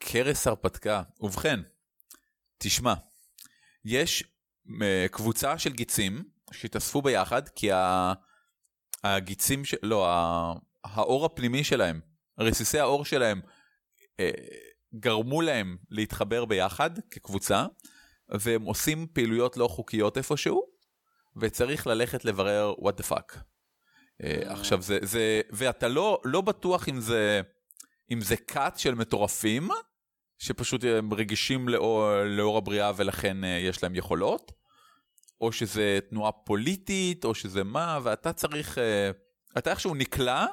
קרס הרפתקה. ובכן, תשמע, יש קבוצה של גיצים שהתאספו ביחד, כי הגיצים, לא, האור הפנימי שלהם, רסיסי האור שלהם, גרמו להם להתחבר ביחד כקבוצה, והם עושים פעילויות לא חוקיות איפשהו, וצריך ללכת לברר what the fuck. עכשיו זה, ואתה לא בטוח אם זה קאט של מטורפים, שפשוט הם רגישים לאור הבריאה ולכן יש להם יכולות, או שזה תנועה פוליטית, או שזה מה, ואתה צריך, אתה איכשהו נקלע,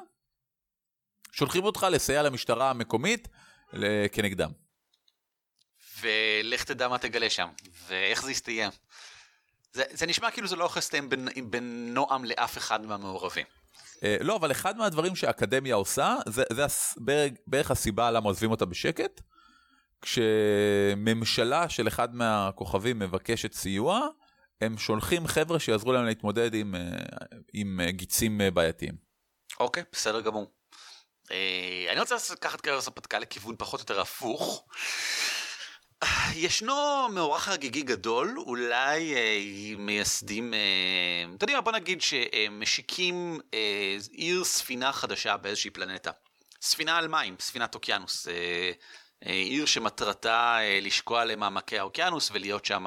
שולחים אותך לסייע למשטרה המקומית, כנגדם. ולך תדע מה תגלה שם, ואיך זה יסתיים. זה נשמע כאילו זה לא יסתיים בין נועם לאף אחד מהמעורבים. לא, אבל אחד מהדברים שהאקדמיה עושה, זה בערך הסיבה למה עוזבים אותה בשקט, כשממשלה של אחד מהכוכבים מבקשת סיוע, הם שולחים חבר'ה שיעזרו להם להתמודד עם גיצים בעייתיים. אוקיי, בסדר גמור. אני רוצה לקחת קריירה ספטקה לכיוון פחות או יותר הפוך. ישנו מאורח חגיגי גדול, אולי מייסדים, אתה יודע, בוא נגיד שמשיקים עיר ספינה חדשה באיזושהי פלנטה. ספינה על מים, ספינת אוקיינוס. עיר שמטרתה לשקוע למעמקי האוקיינוס ולהיות שם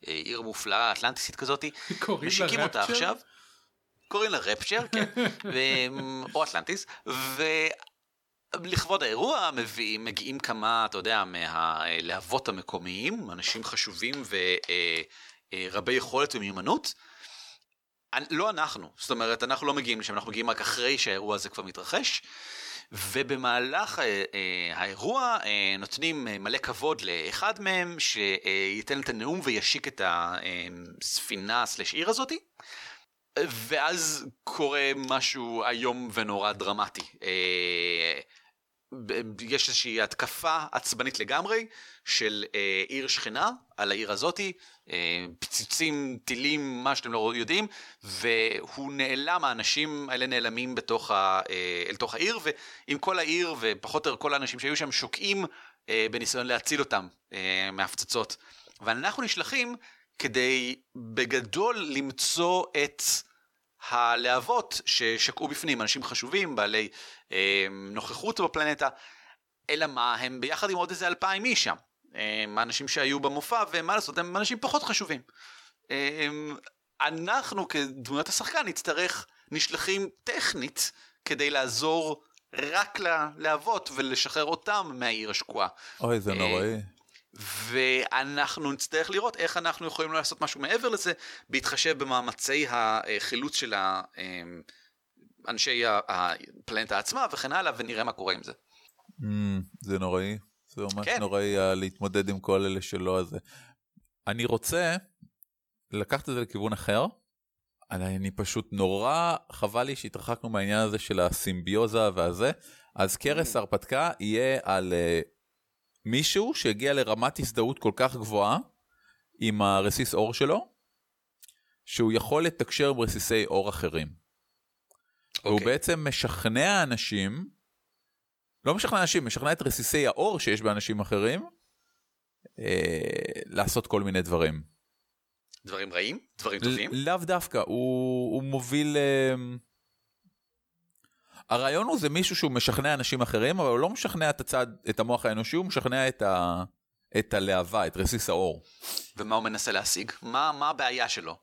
עיר מופלאה, אטלנטיסית כזאת. משיקים אותה עכשיו. קוראים לה רפצ'ר, כן, או אטלנטיס, ולכבוד האירוע מגיעים כמה, אתה יודע, מהלהבות המקומיים, אנשים חשובים ורבי יכולת ומיומנות, לא אנחנו, זאת אומרת, אנחנו לא מגיעים לשם, אנחנו מגיעים רק אחרי שהאירוע הזה כבר מתרחש, ובמהלך האירוע נותנים מלא כבוד לאחד מהם, שייתן את הנאום וישיק את הספינה סלש עיר הזאתי, ואז קורה משהו היום ונורא דרמטי. יש איזושהי התקפה עצבנית לגמרי של עיר שכנה על העיר הזאת, פציצים, טילים, מה שאתם לא יודעים, והוא נעלם, האנשים האלה נעלמים אל תוך העיר, ועם כל העיר ופחות או יותר כל האנשים שהיו שם שוקעים בניסיון להציל אותם מהפצצות. ואנחנו נשלחים כדי בגדול למצוא את הלהבות ששקעו בפנים, אנשים חשובים, בעלי נוכחות בפלנטה, אלא מה, הם ביחד עם עוד איזה 2,000 איש שם, האנשים שהיו במופע, ומה לעשות, הם אנשים פחות חשובים. אנחנו כדמויות השחקן נשלחים טכנית, כדי לעזור רק ללהבות, ולשחרר אותם מהעיר השקועה. אוי, זה נוראי. ואנחנו נצטרך לראות איך אנחנו יכולים לעשות משהו מעבר לזה, בהתחשב במאמצי החילוץ של אנשי הפלנטה עצמה וכן הלאה, ונראה מה קורה עם זה. זה נוראי, זה ממש נוראי להתמודד עם כל אלה שלא הזה. אני רוצה לקחת את זה לכיוון אחר, אני פשוט נורא חבל לי שהתרחקנו מהעניין הזה של הסימביוזה והזה, אז קרס הרפתקה יהיה על מישהו שהגיע לרמת הזדהות כל כך גבוהה עם הרסיס אור שלו, שהוא יכול לתקשר עם רסיסי אור אחרים. Okay. והוא בעצם משכנע אנשים, לא משכנע אנשים, משכנע את רסיסי האור שיש באנשים אחרים, לעשות כל מיני דברים. דברים רעים? דברים טובים? לאו דווקא, הוא מוביל... הרעיון הוא זה מישהו שהוא משכנע אנשים אחרים, אבל הוא לא משכנע את המוח האנושי, הוא משכנע את הלהבה, את רסיס האור. ומה הוא מנסה להשיג? מה הבעיה שלו?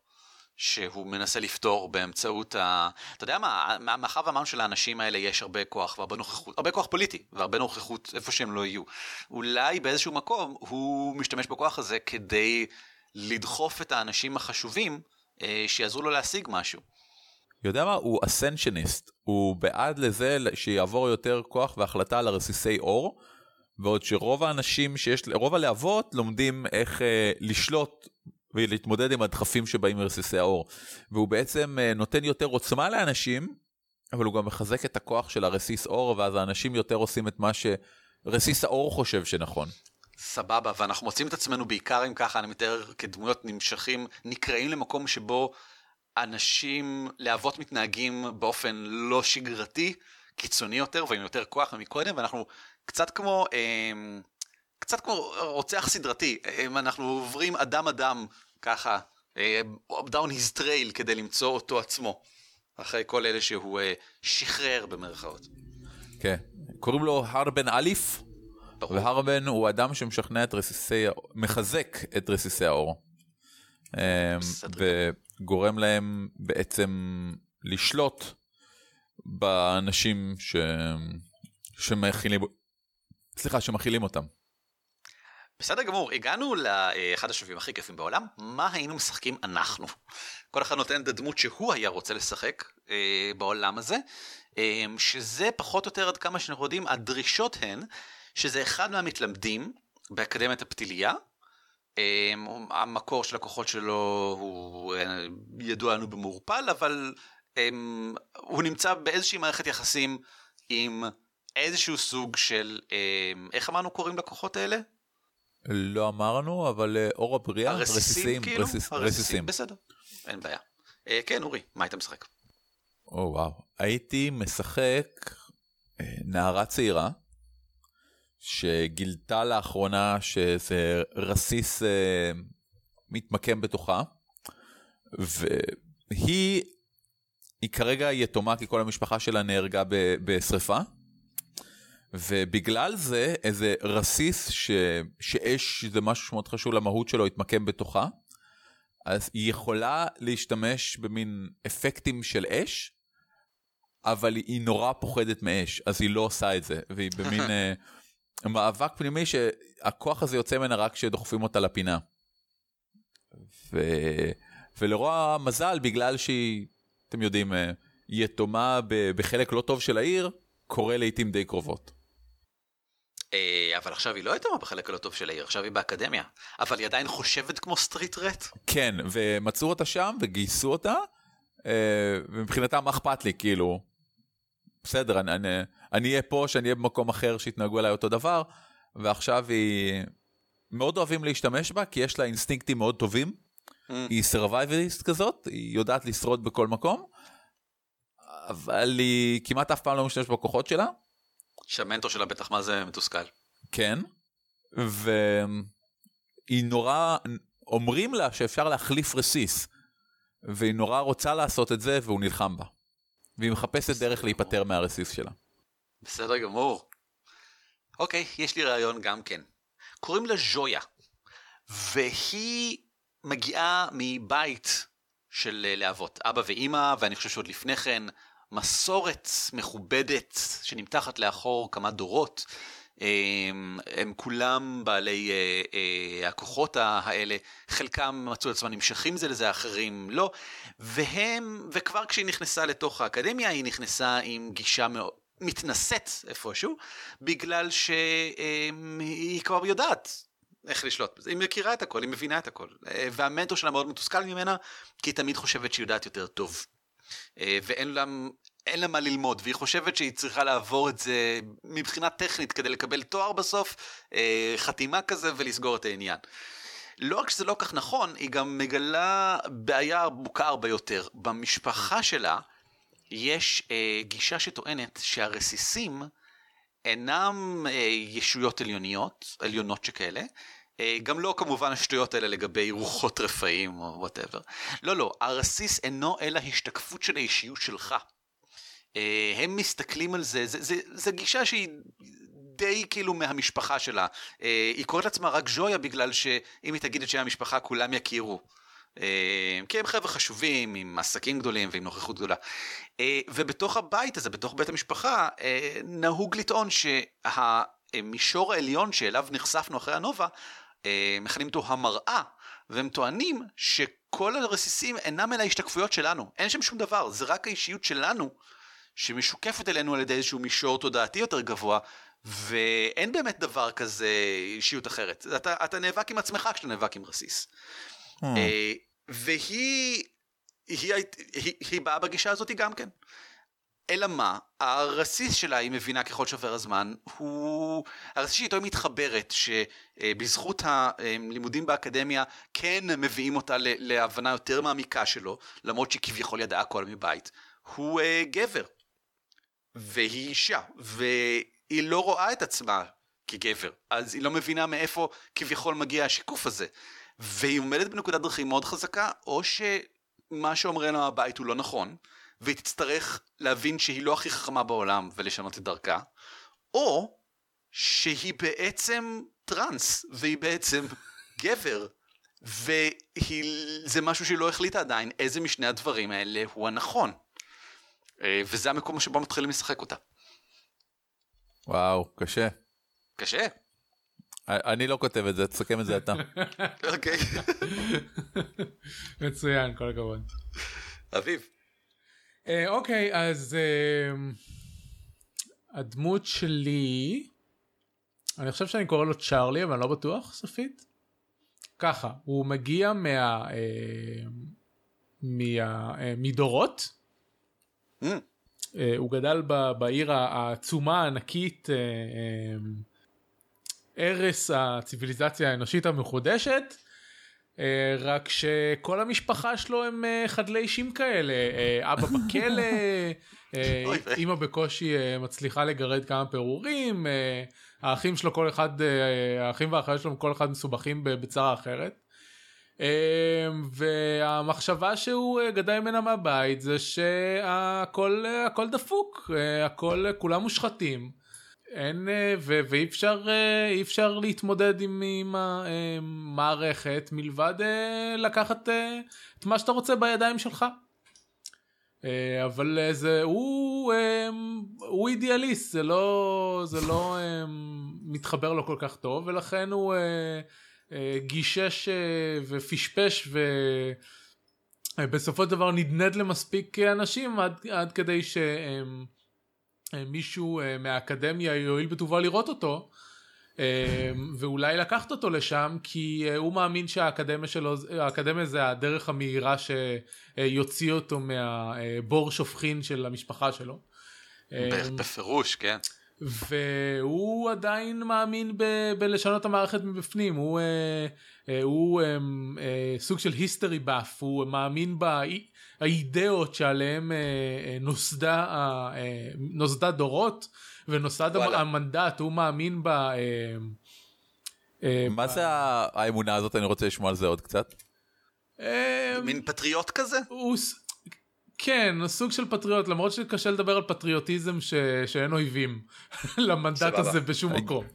שהוא מנסה לפתור באמצעות אתה יודע מה? מאחר ואמרנו שלאנשים האלה יש הרבה כוח, והרבה נוכחות, הרבה כוח פוליטי, והרבה נוכחות איפה שהם לא יהיו. אולי באיזשהו מקום הוא משתמש בכוח הזה כדי לדחוף את האנשים החשובים שיעזרו לו להשיג משהו. יודע מה? הוא אסנשניסט, הוא בעד לזה שיעבור יותר כוח והחלטה על הרסיסי אור, בעוד שרוב האנשים רוב הלהבות לומדים איך לשלוט ולהתמודד עם הדחפים שבאים מרסיסי האור, והוא בעצם נותן יותר עוצמה לאנשים, אבל הוא גם מחזק את הכוח של הרסיס אור, ואז האנשים יותר עושים את מה שרסיס האור חושב שנכון. סבבה, ואנחנו מוצאים את עצמנו בעיקר אם ככה, אני מתאר כדמויות נמשכים, נקראים למקום שבו אנשים להבות מתנהגים באופן לא שגרתי, קיצוני יותר, ועם יותר כוח ומקודם, ואנחנו קצת כמו קצת כמו רוצח סדרתי, אנחנו עוברים אדם ככה, down his trail כדי למצוא אותו עצמו, אחרי כל אלה שהוא שחרר במרכאות. כן, קוראים לו הרבן אליף, והרבן הוא אדם שמשכנע את רסיסי, מחזק את רסיסי האור, וגורם להם בעצם לשלוט באנשים שמכילים אותם. בסדר גמור, הגענו לאחד השווים הכי כיפים בעולם, מה היינו משחקים אנחנו? כל אחד נותן את הדמות שהוא היה רוצה לשחק בעולם הזה, שזה פחות או יותר עד כמה שאנחנו יודעים, הדרישות הן, שזה אחד מהמתלמדים באקדמית הפתיליה, המקור של הכוחות שלו הוא ידוע לנו במורפל, אבל הוא נמצא באיזושהי מערכת יחסים עם איזשהו סוג של, איך אמרנו קוראים לכוחות האלה? לא אמרנו, אבל אור הבריאה, הרסיסים, כאילו? הרסיסים, בסדר, אין בעיה. כן, אורי, מה היית משחק? או וואו, הייתי משחק נערה צעירה, שגילתה לאחרונה שזה רסיס מתמקם בתוכה, והיא כרגע יתומה, כי כל המשפחה שלה נהרגה בשריפה, ובגלל זה איזה רסיס שאש זה משהו מאוד חשוב למהות שלו התמקם בתוכה, אז היא יכולה להשתמש במין אפקטים של אש, אבל היא נורא פוחדת מאש, אז היא לא עושה את זה, והיא במין מאבק פנימי שהכוח הזה יוצא ממנה רק שדוחפים אותה לפינה. ולרוע מזל, בגלל שהיא, אתם יודעים, יתומה בחלק לא טוב של העיר, קורה לעתים די קרובות. אבל עכשיו היא לא יתומה בחלק הלא טוב של העיר, עכשיו היא באקדמיה, אבל היא עדיין חושבת כמו סטריט רט. כן, ומצאו אותה שם וגייסו אותה, ומבחינתם אכפת לי, כאילו, בסדר, אני אהיה פה, שאני אהיה במקום אחר שהתנהגו עליי אותו דבר, ועכשיו היא, מאוד אוהבים להשתמש בה, כי יש לה אינסטינקטים מאוד טובים, היא סרווייבליסט כזאת, היא יודעת לשרוד בכל מקום, אבל היא כמעט אף פעם לא משתמש בכוחות שלה. שהמנטור שלה בטח מה זה מתוסכל. כן, והיא נורא, אומרים לה שאפשר להחליף רסיס, והיא נורא רוצה לעשות את זה, והוא נלחם בה. והיא מחפשת דרך להיפטר מהרסיס שלה. בסדר גמור. אוקיי, יש לי רעיון גם כן. קוראים לה ז'ויה, והיא מגיעה מבית של לאבות, אבא ואימא, ואני חושב שעוד לפני כן, מסורת מכובדת, שנמתחת לאחור כמה דורות, הם כולם בעלי הכוחות האלה, חלקם מצאו לעצמם נמשכים זה לזה, אחרים לא, וכבר כשהיא נכנסה לתוך האקדמיה, היא נכנסה עם גישה מתנשאת איפשהו, בגלל שהיא כבר יודעת, איך לשלוט בזה, היא מכירה את הכל, היא מבינה את הכל, והמנטור שלה מאוד מתוסכל ממנה, כי היא תמיד חושבת שהיא יודעת יותר טוב, ואין לה מה ללמוד, והיא חושבת שהיא צריכה לעבור את זה, מבחינה טכנית, כדי לקבל תואר בסוף, חתימה כזה, ולסגור את העניין. לא רק שזה לא כך נכון, היא גם מגלה בעיה עמוקה הרבה יותר, במשפחה שלה, יש גישה שטוענת, שהרסיסים, אינם ישויות עליונות שכאלה, גם לא כמובן השטויות האלה לגבי רוחות רפאים או whatever. לא, הרסיס אינו אלא השתקפות של האישיות שלך. הם מסתכלים על זה, זה גישה שהיא די כאילו מהמשפחה שלה. היא קוראת לעצמה רק ז'ויה בגלל שאם היא תגיד את שם המשפחה כולם יכירו. כי הם חבר'ה חשובים, עם עסקים גדולים ועם נוכחות גדולה. ובתוך הבית הזה, בתוך בית המשפחה, נהוג לטעון שהמישור העליון שאליו נחשפנו אחרי הנובה, מכנים אותו המראה, והם טוענים שכל הרסיסים אינם אלא השתקפויות שלנו. אין שם שום דבר, זה רק האישיות שלנו, שמשוקפת אלינו על ידי איזשהו מישור תודעתי יותר גבוה, ואין באמת דבר כזה אישיות אחרת. אתה נאבק עם עצמך כשאתה נאבק עם רסיס. והיא באה בגישה הזאת גם כן, אלא מה, הרסיס שלה היא מבינה ככל שעובר הזמן, הרסיס שאיתו היא מתחברת, שבזכות הלימודים באקדמיה, כן מביאים אותה להבנה יותר מעמיקה שלו, למרות שכביכול ידעה הכל מבית, הוא גבר, והיא אישה, והיא לא רואה את עצמה כגבר, אז היא לא מבינה מאיפה כביכול מגיע השיקוף הזה, והיא עומדת בנקודת דרכים מאוד חזקה, או שמה שאומרים לה הבית הוא לא נכון, והיא תצטרך להבין שהיא לא הכי חכמה בעולם ולשנות את דרכה, או שהיא בעצם טרנס, והיא בעצם גבר, וזה משהו שהיא לא החליטה עדיין, איזה משני הדברים האלה הוא הנכון, וזה המקום שבו מתחילים לשחק אותה. וואו, קשה. קשה? אני לא כותב את זה, תסכם את זה אתה. אוקיי. מצוין, כל הכבוד. אביב. אוקיי, אז הדמות שלי, אני חושב שאני קורא לו צ'ארלי, אבל אני לא בטוח, סופית. ככה, הוא מגיע מדורות. הוא גדל בעיר העצומה הענקית, ערס הציביליזציה האנושית המחודשת, רק שכל המשפחה שלו הם חדלי אישים כאלה, אבא בכלא, אמא בקושי מצליחה לגרד כמה פירורים, האחים שלו כל אחד, האחים והאחיות שלו כל אחד מסובכים בצרה אחרת, והמחשבה שהוא גדל ממנה מהבית זה שהכל דפוק, כולם מושחתים, ואי אפשר להתמודד עם המערכת מלבד לקחת את מה שאתה רוצה בידיים שלך. אבל הוא אידיאליסט, זה לא מתחבר לו כל כך טוב, ולכן הוא גישש ופשפש ובסופו של דבר נדנד למספיק אנשים עד כדי שהם מישהו מהאקדמיה יועיל בטובה לראות אותו, ואולי לקחת אותו לשם, כי הוא מאמין שהאקדמיה זה הדרך המהירה שיוציא אותו מהבור שופכין של המשפחה שלו. בפירוש, כן. והוא עדיין מאמין בלשנות המערכת מבפנים, הוא סוג של היסטרי באף, הוא מאמין באידאות שעליהם נוסדה דורות ונוסד המנדט, הוא מאמין מה זה האמונה הזאת? אני רוצה לשמוע על זה עוד קצת. מין פטריוט כזה? כן, סוג של פטריוט, למרות שקשה לדבר על פטריוטיזם שאין אויבים למנדט הזה בשום מקום.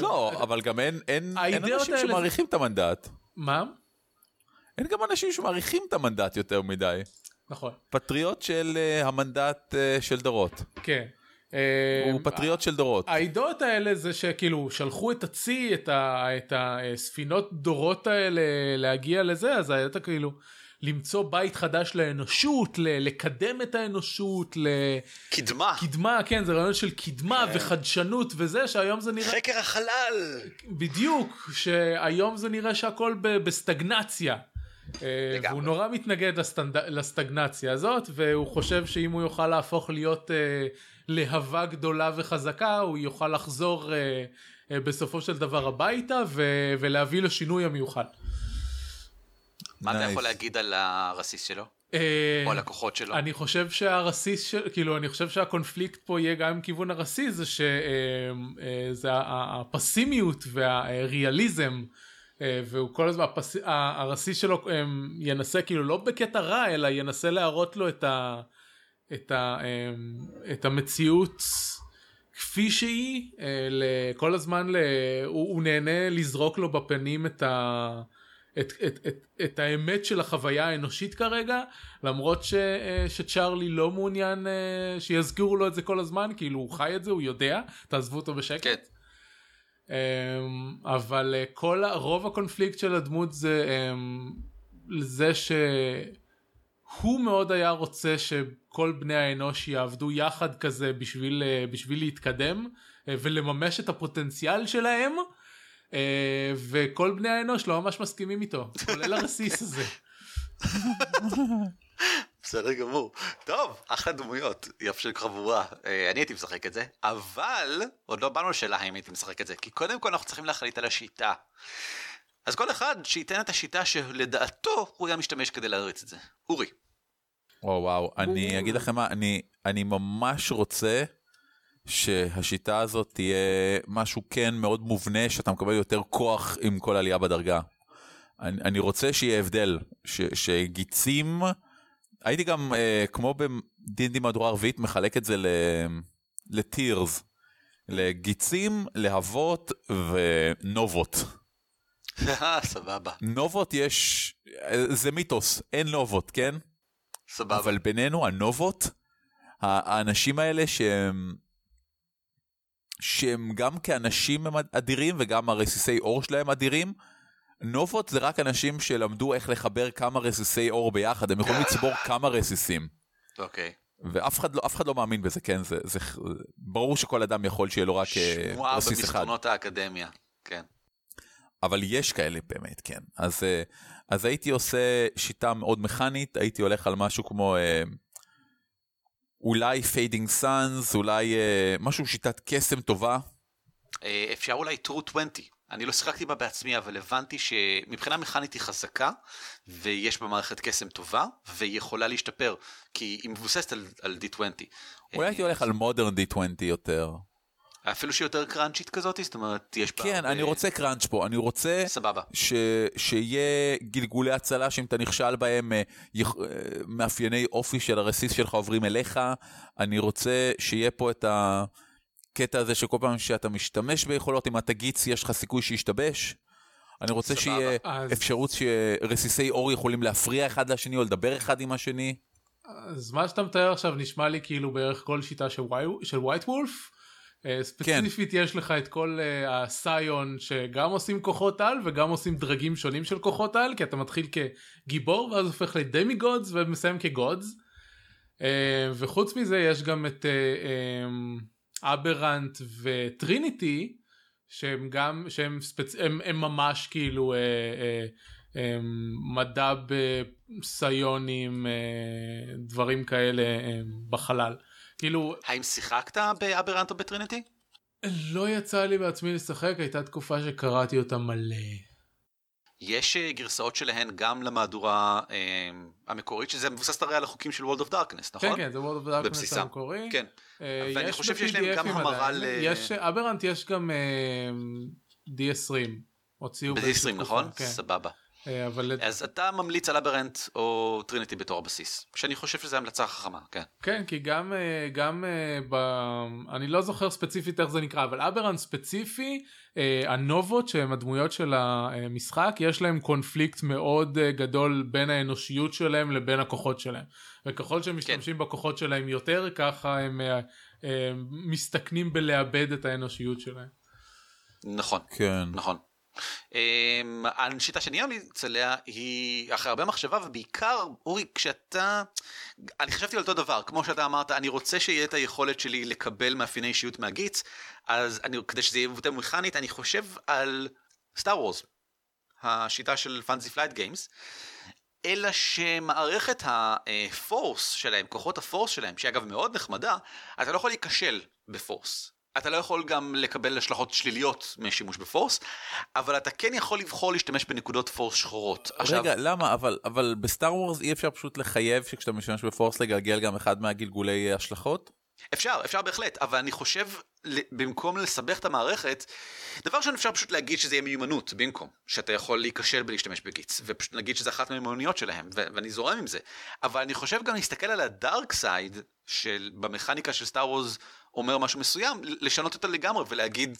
לא, אבל גם אין אנשים שמעריכים את המנדט. מה? אין גם אנשים שמעריכים את המנדט יותר מדי. נכון. פטריוט של המנדט של דורות. כן. הוא פטריוט של דורות. העידות האלה זה שכאילו שלחו את הצי, את הספינות דורות האלה להגיע לזה, אז הייתה כאילו למצוא בית חדש לאנושות, לקדם את האנושות, קדמה. קדמה, כן, זה רעיון של קדמה וחדשנות וזה, שהיום זה נראה... חקר החלל. בדיוק, שהיום זה נראה שהכל בסטגנציה. והוא נורא מתנגד לסטגנציה הזאת, והוא חושב שאם הוא יוכל להפוך להיות להבה גדולה וחזקה, הוא יוכל לחזור בסופו של דבר הביתה, ולהביא לו שינוי המיוחד. מה אתה יכול להגיד על הרסיס שלו? או על הכוחות שלו? אני חושב שהרסיס שלו, כאילו, אני חושב שהקונפליקט פה יהיה גם כיוון הרסיס, זה שזה הפסימיות והריאליזם, והוא כל הזמן, הרסיס שלו ינסה, כאילו, לא בקטע רע, אלא ינסה להראות לו את המציאות כפי שהיא, כל הזמן הוא נהנה לזרוק לו בפנים את האמת של החוויה האנושית כרגע, למרות שצ'ארלי לא מעוניין שיזכירו לו את זה כל הזמן, כאילו הוא חי את זה, הוא יודע, תעזבו אותו בשקט. אבל רוב הקונפליקט של הדמות זה שהוא מאוד היה רוצה שכל בני האנוש יעבדו יחד כזה בשביל להתקדם ולממש את הפוטנציאל שלהם, וכל בני האנוש לא ממש מסכימים איתו, כולל הרסיס הזה. בסדר גמור. טוב, אחלה דמויות, יפה של חבורה. אני הייתי משחק את זה, אבל עוד לא באנו לשאלה האם הייתי משחק את זה, כי קודם כל אנחנו צריכים להחליט על השיטה. אז כל אחד שייתן את השיטה שלדעתו הוא היה משתמש כדי להריץ את זה. אורי. וואו, אני אגיד לכם מה, אני ממש רוצה שהשיטה הזאת תהיה משהו כן מאוד מובנה, שאתה מקבל יותר כוח עם כל עלייה בדרגה. אני רוצה שיהיה הבדל, שגיצים, הייתי גם כמו בדינדי מהדורה ערבית, מחלק את זה לטירס, לגיצים, להבות ונובות. סבבה. נובות יש, זה מיתוס, אין נובות, כן? סבבה. אבל בינינו הנובות, האנשים האלה שהם גם כאנשים הם אדירים, וגם הרסיסי אור שלהם אדירים, נובות זה רק אנשים שלמדו איך לחבר כמה רסיסי אור ביחד, הם יכולים לצבור כמה רסיסים. אוקיי. ואף אחד לא מאמין בזה, כן? זה ברור שכל אדם יכול שיהיה לו רק רסיס אחד. שמועה במסתרונות האקדמיה, כן. אבל יש כאלה באמת, כן. אז הייתי עושה שיטה מאוד מכנית, הייתי הולך על משהו כמו אולי פיידינג סאנס, אולי משהו שיטת קסם טובה. אפשר אולי טרו 20. אני לא שחקתי בה בעצמי, אבל הבנתי שמבחינה מכנית היא חזקה, ויש במערכת קסם טובה, והיא יכולה להשתפר, כי היא מבוססת על D20. אולי הייתי הולך על מודרן D20 יותר. אפילו שהיא יותר קראנצ'ית כזאת, זאת אומרת, יש בה... כן, אני רוצה קראנץ' פה, אני רוצה... סבבה. שיהיה גלגולי הצלה, שאם אתה נכשל בהם, מאפייני אופי של הרסיס שלך עוברים אליך, אני רוצה שיהיה פה את ה... קטע הזה שכל פעם שאתה משתמש ביכולות, אם אתה גיץ, יש לך סיכוי שישתבש. אני רוצה שיהיה אפשרות שרסיסי אור יכולים להפריע אחד לשני, או לדבר אחד עם השני. אז מה שאתה מתאר עכשיו נשמע לי כאילו בערך כל שיטה של ווייט וולף. ספציפית יש לך את כל הסיון, שגם עושים כוחות על, וגם עושים דרגים שונים של כוחות על, כי אתה מתחיל כגיבור, ואז הופך לדמיגודס, ומסיים כגודס. וחוץ מזה יש גם את... אברנט וטריניטי, שהם ממש כאילו מדע בסיונים, דברים כאלה בחלל. כאילו... האם שיחקת באברנט או בטריניטי? לא יצא לי בעצמי לשחק, הייתה תקופה שקראתי אותה מלא. יש גרסאות שלהן גם למהדורה המקורית, שזה מבוססת הרי על החוקים של World of Darkness, נכון? כן, כן, זה World of Darkness המקורי. כן, ואני חושב שיש להם גם המרה על... יש, אברנט יש גם D20, הוציאו... ב-D20, נכון? סבבה. אז אתה ממליץ על אברנט או טריניטי בתור הבסיס, שאני חושב שזה המלצה חכמה, כן. כן, כי גם אני לא זוכר ספציפית איך זה נקרא, אבל אברנט ספציפי, הנובות שהם הדמויות של המשחק, יש להם קונפליקט מאוד גדול בין האנושיות שלהם לבין הכוחות שלהם. וככל שהם משתמשים בכוחות שלהם יותר, ככה הם מסתכנים בלאבד את האנושיות שלהם. נכון, נכון. השיטה שאני אמליץ עליה היא אחרי הרבה מחשבה, ובעיקר אורי, אני חשבתי על אותו דבר, כמו שאתה אמרת, אני רוצה שיהיה את היכולת שלי לקבל מאפייני אישיות מהגיץ, אז כדי שזה יהיה מבוטה מכנית, אני חושב על סטאר וורז, השיטה של פנטזי פלייט גיימס, אלא שמערכת הפורס שלהם, כוחות הפורס שלהם, שהיא אגב מאוד נחמדה, אתה לא יכול להיכשל בפורס. אתה לא יכול גם לקבל השלכות שליליות משימוש בפורס, אבל אתה כן יכול לבחור להשתמש בנקודות פורס שחורות. רגע, למה? אבל בסטאר וורס אי אפשר פשוט לחייב שכשאתה משתמש בפורס לגלגל גם אחד מהגלגולי השלכות? אפשר בהחלט, אבל אני חושב, במקום לסבך את המערכת, דבר שאני אפשר פשוט להגיד שזה יהיה מיומנות, במקום, שאתה יכול להיכשל בלהשתמש בגיץ, ופשוט להגיד שזה אחת מהמיומנויות שלהם, ואני זורם עם זה. אבל אני חושב גם להסתכל על הדארק סייד, במכניקה של סטאר וורס אומר משהו מסוים, לשנות אותה לגמרי, ולהגיד,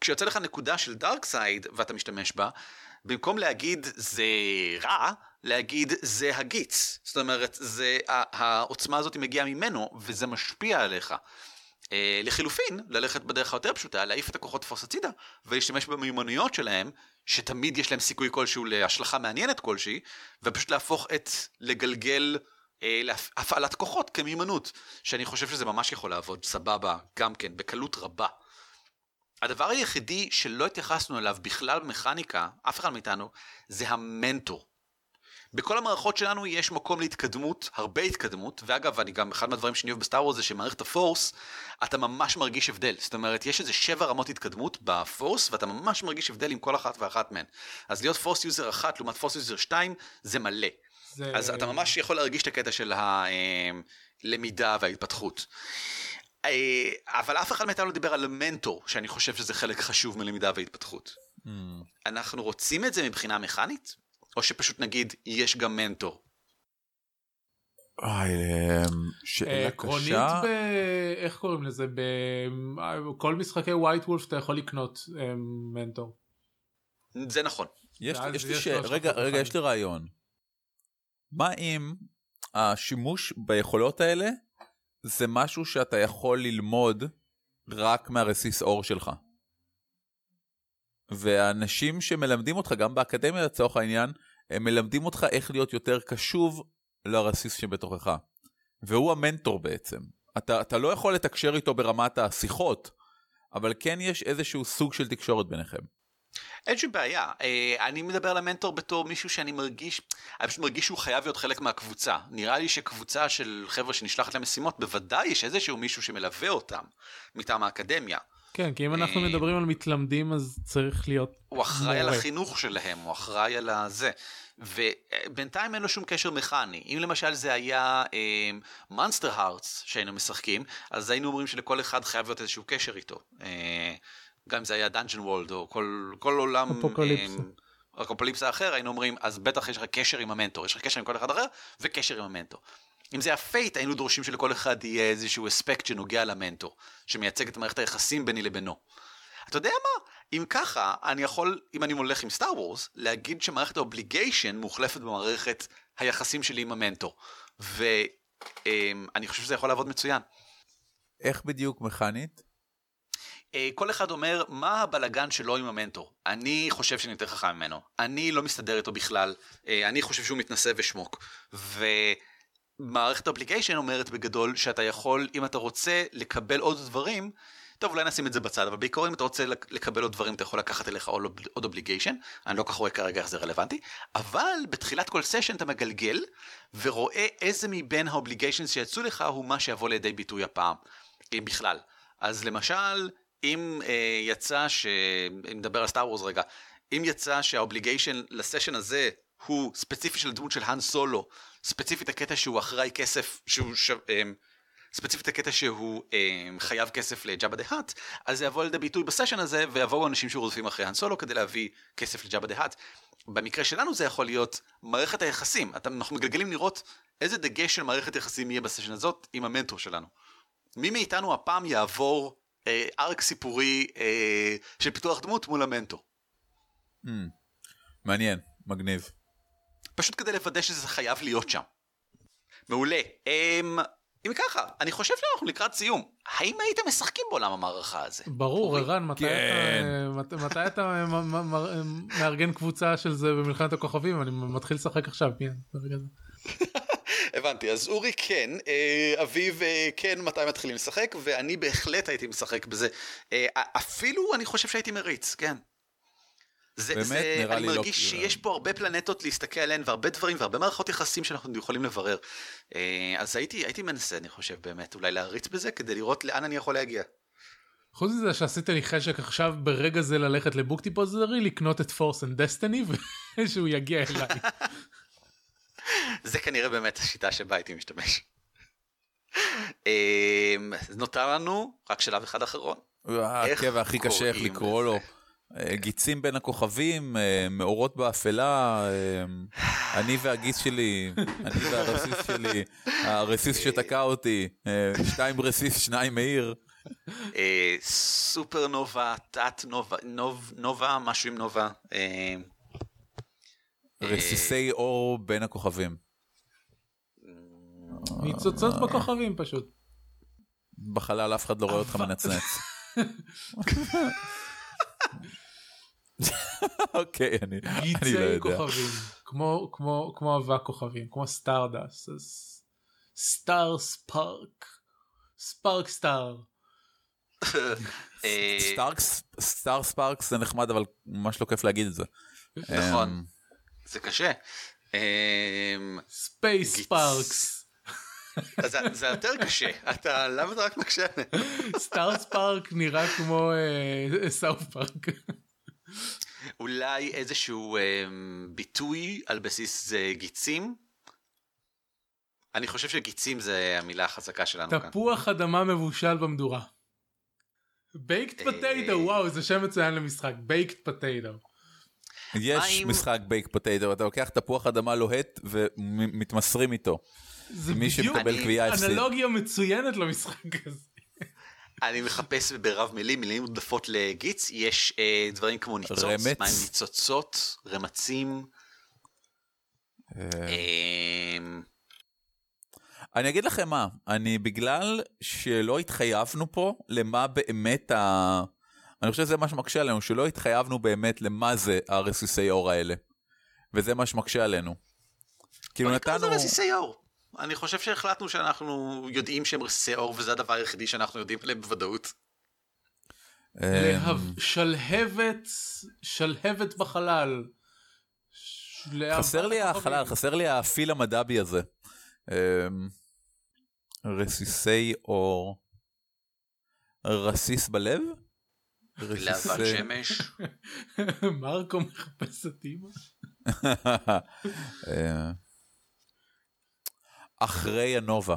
כשיוצא לך נקודה של דארק סייד, ואתה משתמש בה, במקום להגיד זה רע, להגיד זה הגיץ. זאת אומרת, העוצמה הזאת מגיעה ממנו, וזה משפיע עליך. לחילופין, ללכת בדרך היותר פשוטה, להעיף את הכוחות פורס הצידה, ולהשתמש במיומנויות שלהם, שתמיד יש להם סיכוי כלשהו להשלכה מעניינת כלשהי, ופשוט להפוך את, לגלגל להפעלת כוחות כמיומנות, שאני חושב שזה ממש יכול לעבוד, סבבה, גם כן, בקלות רבה. הדבר היחידי שלא התייחסנו אליו בכלל במכניקה, אף אחד מאיתנו, זה המנטור. בכל המערכות שלנו יש מקום להתקדמות, הרבה התקדמות, ואגב, אני גם, אחד מהדברים שאני אוהב בסטאר וורס זה שמערכת הפורס, אתה ממש מרגיש הבדל. זאת אומרת, יש איזה 7 רמות התקדמות בפורס, ואתה ממש מרגיש הבדל עם כל אחת ואחת מהן. אז להיות פורס יוזר 1, לעומת פורס יוזר 2, זה מלא. אז אתה ממש יכול להרגיש את הקטע של הלמידה וההתפתחות. אבל אף אחד מאיתנו לא דיבר על מנטור, שאני חושב שזה חלק חשוב מלמידה והתפתחות. אנחנו רוצים את זה מבחינה מכנית? או שפשוט נגיד, יש גם מנטור? שאלה קשה. איך קוראים לזה? בכל משחקי ווייט וולף אתה יכול לקנות מנטור. זה נכון. רגע, יש לי רעיון. מה אם השימוש ביכולות האלה זה משהו שאתה יכול ללמוד רק מהרסיס אור שלך? והאנשים שמלמדים אותך, גם באקדמיה לצורך העניין, הם מלמדים אותך איך להיות יותר קשוב לרסיס שבתוכך. והוא המנטור בעצם. אתה לא יכול לתקשר איתו ברמת השיחות, אבל כן יש איזשהו סוג של תקשורת ביניכם. אין שום בעיה, אני מדבר על המנטור בתור מישהו שאני מרגיש שהוא חייב להיות חלק מהקבוצה. נראה לי שקבוצה של חבר'ה שנשלחת למשימות, בוודאי יש איזשהו מישהו שמלווה אותם, מטעם האקדמיה. כן, כי אם אנחנו מדברים על מתלמדים, אז צריך להיות... הוא אחראי על החינוך שלהם, הוא אחראי על הזה. ובינתיים אין לו שום קשר מכני. אם למשל זה היה מונסטר הארטס שהיינו משחקים, אז היינו אומרים שלכל אחד חייב להיות איזשהו קשר איתו. גם אם זה היה דאנג'ן וולד, או כל עולם... אפוקליפסה אחר, היינו אומרים, אז בטח יש לך קשר עם המנטור, יש לך קשר עם כל אחד אחר, וקשר עם המנטור. אם זה הפייט, היינו דורשים שלכל אחד יהיה איזשהו אספקט שנוגע למנטור, שמייצג את מערכת היחסים ביני לבינו. אתה יודע מה? אם ככה, אני יכול, אם אני הולך עם סטאר וורס, להגיד שמערכת האובליגיישן מוחלפת במערכת היחסים שלי עם המנטור. ואני חושב שזה יכול לעבוד מצוין. איך בדיוק מכנית? כל אחד אומר, מה הבלגן שלו עם המנטור? אני חושב שאני יותר חכם ממנו. אני לא מסתדר איתו בכלל. אני חושב שהוא מתנסה ושמוק. ומערכת האפליקיישן אומרת בגדול שאתה יכול, אם אתה רוצה לקבל עוד דברים, טוב, אולי נשים את זה בצד, אבל בעיקר אם אתה רוצה לקבל עוד דברים, אתה יכול לקחת אליך עוד אובליגיישן, אני לא כך רואה כרגע איך זה רלוונטי, אבל בתחילת כל סשן אתה מגלגל, ורואה איזה מבין האובליגיישן שיצאו לך, הוא מה שיבוא לידי ביטוי הפעם, בכלל. אז למשל, אם יצא אם נדבר על סטאר וורס רגע, אם יצא שהאובליגיישן לסשן הזה, הוא ספציפי של דמות של האן סולו, ספציפית הקטע שהוא אחראי כסף, ספציפית הקטע שהוא חייב כסף לג'אבה דה האט, אז זה יבוא לידי ביטוי בסשן הזה, ויבואו אנשים שרודפים אחרי האן סולו, כדי להביא כסף לג'אבה דה האט. במקרה שלנו זה יכול להיות מערכת היחסים, אנחנו מגלגלים לראות איזה דגש של מערכת היחסים יהיה בסשן הזאת, עם המנטור שלנו. מי מאיתנו הפעם יעבור ארק סיפורי של פיתוח דמות מול המנטור. מעניין, מגניב. פשוט כדי לוודא שזה חייב להיות שם. מעולה. אם ככה, אני חושב שאנחנו לקראת סיום. האם הייתם משחקים בעולם המערכה הזה? ברור, ערן, מתי אתה מארגן קבוצה של זה במלחמת הכוכבים? אני מתחיל לשחק עכשיו. הבנתי, אז אורי כן, אביב כן, מתי מתחילים לשחק, ואני בהחלט הייתי משחק בזה. אפילו אני חושב שהייתי מריץ, כן. אני מרגיש שיש פה הרבה פלנטות להסתכל עליהן, והרבה דברים, והרבה מערכות יחסים שאנחנו יכולים לברר. אז הייתי מנסה, אני חושב באמת, אולי להריץ בזה, כדי לראות לאן אני יכול להגיע. חוץ מזה שעשית לי חשק עכשיו ברגע זה ללכת לבוקטיפוזרי, לקנות את Force and Destiny, ושהוא יגיע אליי. זה כנראה באמת השיטה שבה הייתי משתמש. נותר לנו רק שלב אחד אחרון. הקבע הכי קשה איך לקרוא לו. גיצים בין הכוכבים, מאורות באפלה, אני והגיץ שלי, אני והרסיס שלי, הרסיס שתקע אותי, שתיים רסיס, שניים מאיר. סופר נובה, תת נובה, נובה, משהו עם נובה. רסיסי אור בין הכוכבים. ניצוצות בכוכבים פשוט. בחלל אף אחד לא רואה אותך מנצנץ. אוקיי, אני לא יודע. גיצי כוכבים, כמו אבק כוכבים, כמו סטארדס, סטאר ספארק, ספארק סטאר. סטאר ספארק זה נחמד, אבל ממש לא כיף להגיד את זה. נכון. זה קשה. ספייס ספארקס. זה יותר קשה. אתה למה אתה רק מקשה? סטאר ספארק נראה כמו סאוף פארק. אולי איזשהו ביטוי על בסיס גיצים? אני חושב שגיצים זה המילה החזקה שלנו כאן. תפוח אדמה מבושל במדורה. Baked potato, וואו, זה שם מצוין למשחק. Baked potato. יש משחק בייק פוטייטו, אתה לוקח תפוח אדמה לוהט ומתמסרים איתו. זה בדיוק אנלוגיה מצוינת למשחק הזה. אני מחפש ברב מילים מודפות לגיץ, יש דברים כמו ניצוץ, מים ניצוצות, רמצים. אני אגיד לכם מה, אני בגלל שלא התחייבנו פה למה באמת אני חושב שזה מה שמקשה עלינו, שלא התחייבנו באמת למה זה הרסיסי אור האלה. וזה מה שמקשה עלינו. כאילו נתנו... זה רסיסי אור. אני חושב שהחלטנו שאנחנו יודעים שהם רסיסי אור, וזה הדבר היחידי שאנחנו יודעים עליהם בוודאות. שלהבת בחלל. חסר לי החלל, חסר לי הפיל המדבי הזה. רסיסי אור. רסיס בלב? להבת שמש. מרקו מחפש את אימא. אחרי הנובה.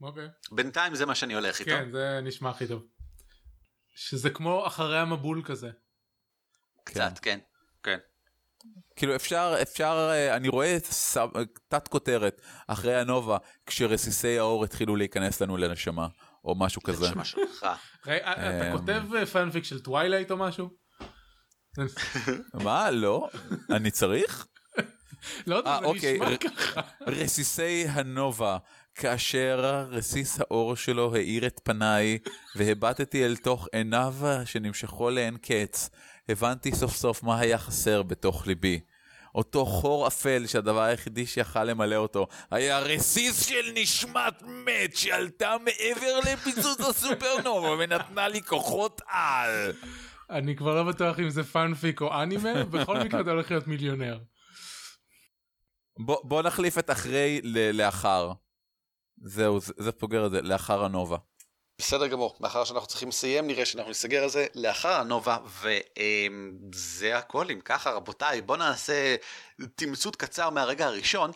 אוקיי. בינתיים זה מה שאני הולך איתו. כן, זה נשמע הכי טוב. שזה כמו אחרי המבול כזה. קצת, כן. כן. כאילו אפשר, אני רואה תת כותרת, אחרי הנובה, כשרסיסי האור התחילו להיכנס לנו לנשמה. או משהו כזה. אתה כותב פאנפיק של טווילייט או משהו? מה? לא? אני צריך? לא, זה נשמע ככה. רסיסי הנובה, כאשר רסיס האור שלו האיר את פניי, והבטתי אל תוך עיניו שנמשכו לאין קץ, הבנתי סוף סוף מה היה חסר בתוך ליבי. אותו חור אפל שהדבר היחידי שיכל למלא אותו היה רסיס של נשמת מת שעלתה מעבר לפיצוץ הסופרנובה ונתנה לי כוחות על. אני כבר לא בטוח אם זה פאנפיק או אנימה, בכל מקרה אתה הולך להיות מיליונר. בוא נחליף את אחרי לאחר. זהו, זה פוגר את זה, לאחר הנובה. בסדר גמור, מאחר שאנחנו צריכים לסיים, נראה שאנחנו נסגר על זה לאחר הנובה, וזה הכל. אם ככה, רבותיי, בוא נעשה תמצות קצר מהרגע הראשון.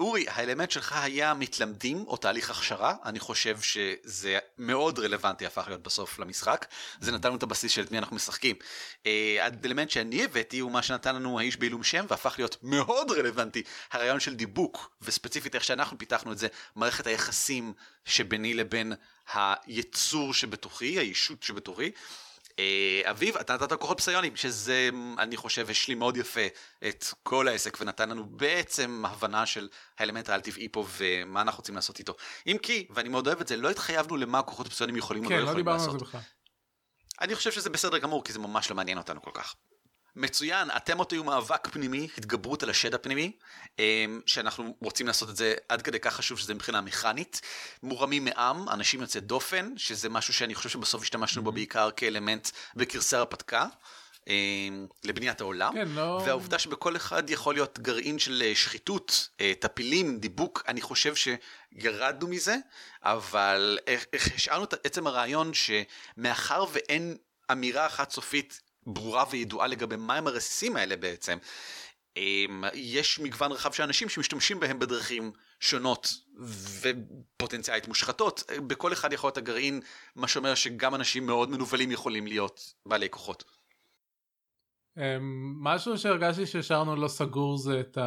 אורי, האלמנט שלך היה מתלמדים או תהליך הכשרה, אני חושב שזה מאוד רלוונטי הפך להיות בסוף למשחק, זה נתן לנו את הבסיס של את מי אנחנו משחקים. האלמנט שאני הבאתי הוא מה שנתן לנו האיש בעילום שם, והפך להיות מאוד רלוונטי, הרעיון של דיבוק, וספציפית איך שאנחנו פיתחנו את זה, מערכת היחסים שביני לבין היצור שבתוכי, האישות שבתוכי. אביב, אתה נתת כוחות פסיונים, שזה, אני חושב, השלים מאוד יפה את כל העסק, ונתן לנו בעצם הבנה של האלמנט העל טבעי פה, ומה אנחנו רוצים לעשות איתו. אם כי, ואני מאוד אוהב את זה, לא התחייבנו למה הכוחות פסיונים יכולים או לא יכולים לעשות. אני חושב שזה בסדר גמור, כי זה ממש לא מעניין אותנו כל כך. מצוין, אתם אותו יום מאבק פנימי, התגברות על השד הפנימי, שאנחנו רוצים לעשות את זה עד כדי כך חשוב שזה מבחינה מכנית, מורמים מעם, אנשים יוצא דופן, שזה משהו שאני חושב שבסוף השתמשנו בו בעיקר כאלמנט בקרסי הרפתקה, לבניית העולם, והעובדה שבכל אחד יכול להיות גרעין של שחיתות, טפילים, דיבוק, אני חושב שגרדנו מזה, אבל השארנו את עצם הרעיון שמאחר ואין אמירה אחת סופית, ברורה וידועה לגבי מהם הרסיסים האלה בעצם. יש מגוון רחב של אנשים שמשתמשים בהם בדרכים שונות ופוטנציאלית מושחתות. בכל אחד יכול להיות הגרעין, מה שאומר שגם אנשים מאוד מנובלים יכולים להיות בעלי כוחות. משהו שהרגשתי שהשארנו לא סגור זה את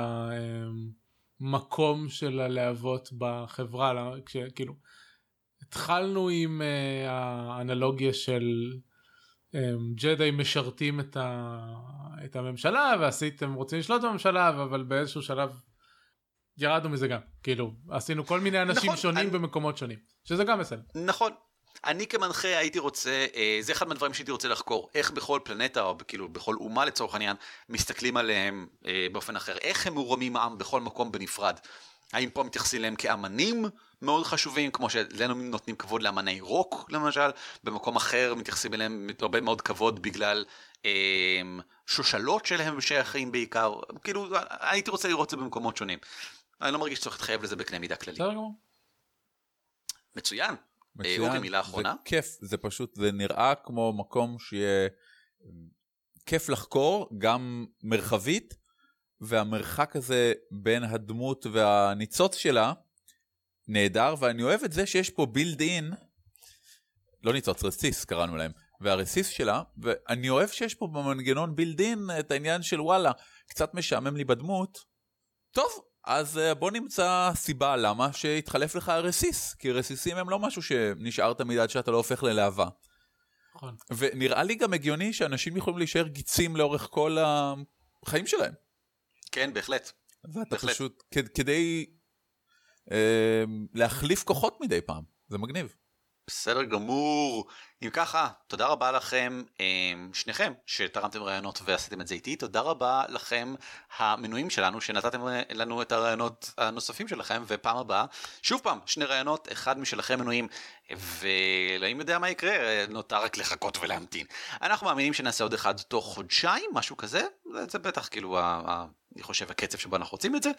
המקום של הלהבות בחברה. כאילו, התחלנו עם האנלוגיה של... ג'די משרתים את הממשלה, ועשיתם רוצים לשלוט בממשלה, אבל באיזשהו שלב ירדנו מזה גם, כאילו, עשינו כל מיני אנשים שונים במקומות שונים, שזה גם בסדר. נכון, אני כמנחה הייתי רוצה, זה אחד מהדברים שהייתי רוצה לחקור, איך בכל פלנטה, או כאילו בכל אומה לצורך העניין, מסתכלים עליהם באופן אחר, איך הם מורמים עם בכל מקום בנפרד, האם פה מתייחסים להם כאמנים מאוד חשובים, כמו שלנו נותנים כבוד לאמני רוק, למשל, במקום אחר מתייחסים אליהם הרבה מאוד כבוד בגלל שושלות שלהם שייכים בעיקר, כאילו, הייתי רוצה לראות את זה במקומות שונים. אני לא מרגיש שצריך להתחייב לזה בקנה מידה כללי. מצוין. אורי, מילה אחרונה. זה כיף, זה פשוט, זה נראה כמו מקום שיהיה כיף לחקור, גם מרחבית, והמרחק הזה בין הדמות והניצוץ שלה נהדר, ואני אוהב את זה שיש פה בילד אין, לא ניצוץ, רסיס קראנו להם, והרסיס שלה, ואני אוהב שיש פה במנגנון בילד אין את העניין של וואלה, קצת משעמם לי בדמות, טוב, אז בוא נמצא סיבה למה שהתחלף לך הרסיס, כי רסיסים הם לא משהו שנשאר תמיד עד שאתה לא הופך ללהבה. נכון. ונראה לי גם הגיוני שאנשים יכולים להישאר גיצים לאורך כל החיים שלהם. כן, בהחלט. ואתה בהחלט. פשוט כדי להחליף כוחות מדי פעם, זה מגניב. בסדר גמור. אם ככה, תודה רבה לכם, שניכם, שתרמתם רעיונות ועשיתם את זה איתי. תודה רבה לכם, המנויים שלנו, שנתתם לנו את הרעיונות הנוספים שלכם, ופעם הבאה, שוב פעם, שני רעיונות, אחד משלכם מנויים, ולאים יודע מה יקרה, נותר רק לחכות ולהמתין. אנחנו מאמינים שנעשה עוד אחד תוך חודשיים, משהו כזה, זה בטח, כאילו, אני חושב, הקצב שבו אנחנו רוצים את זה.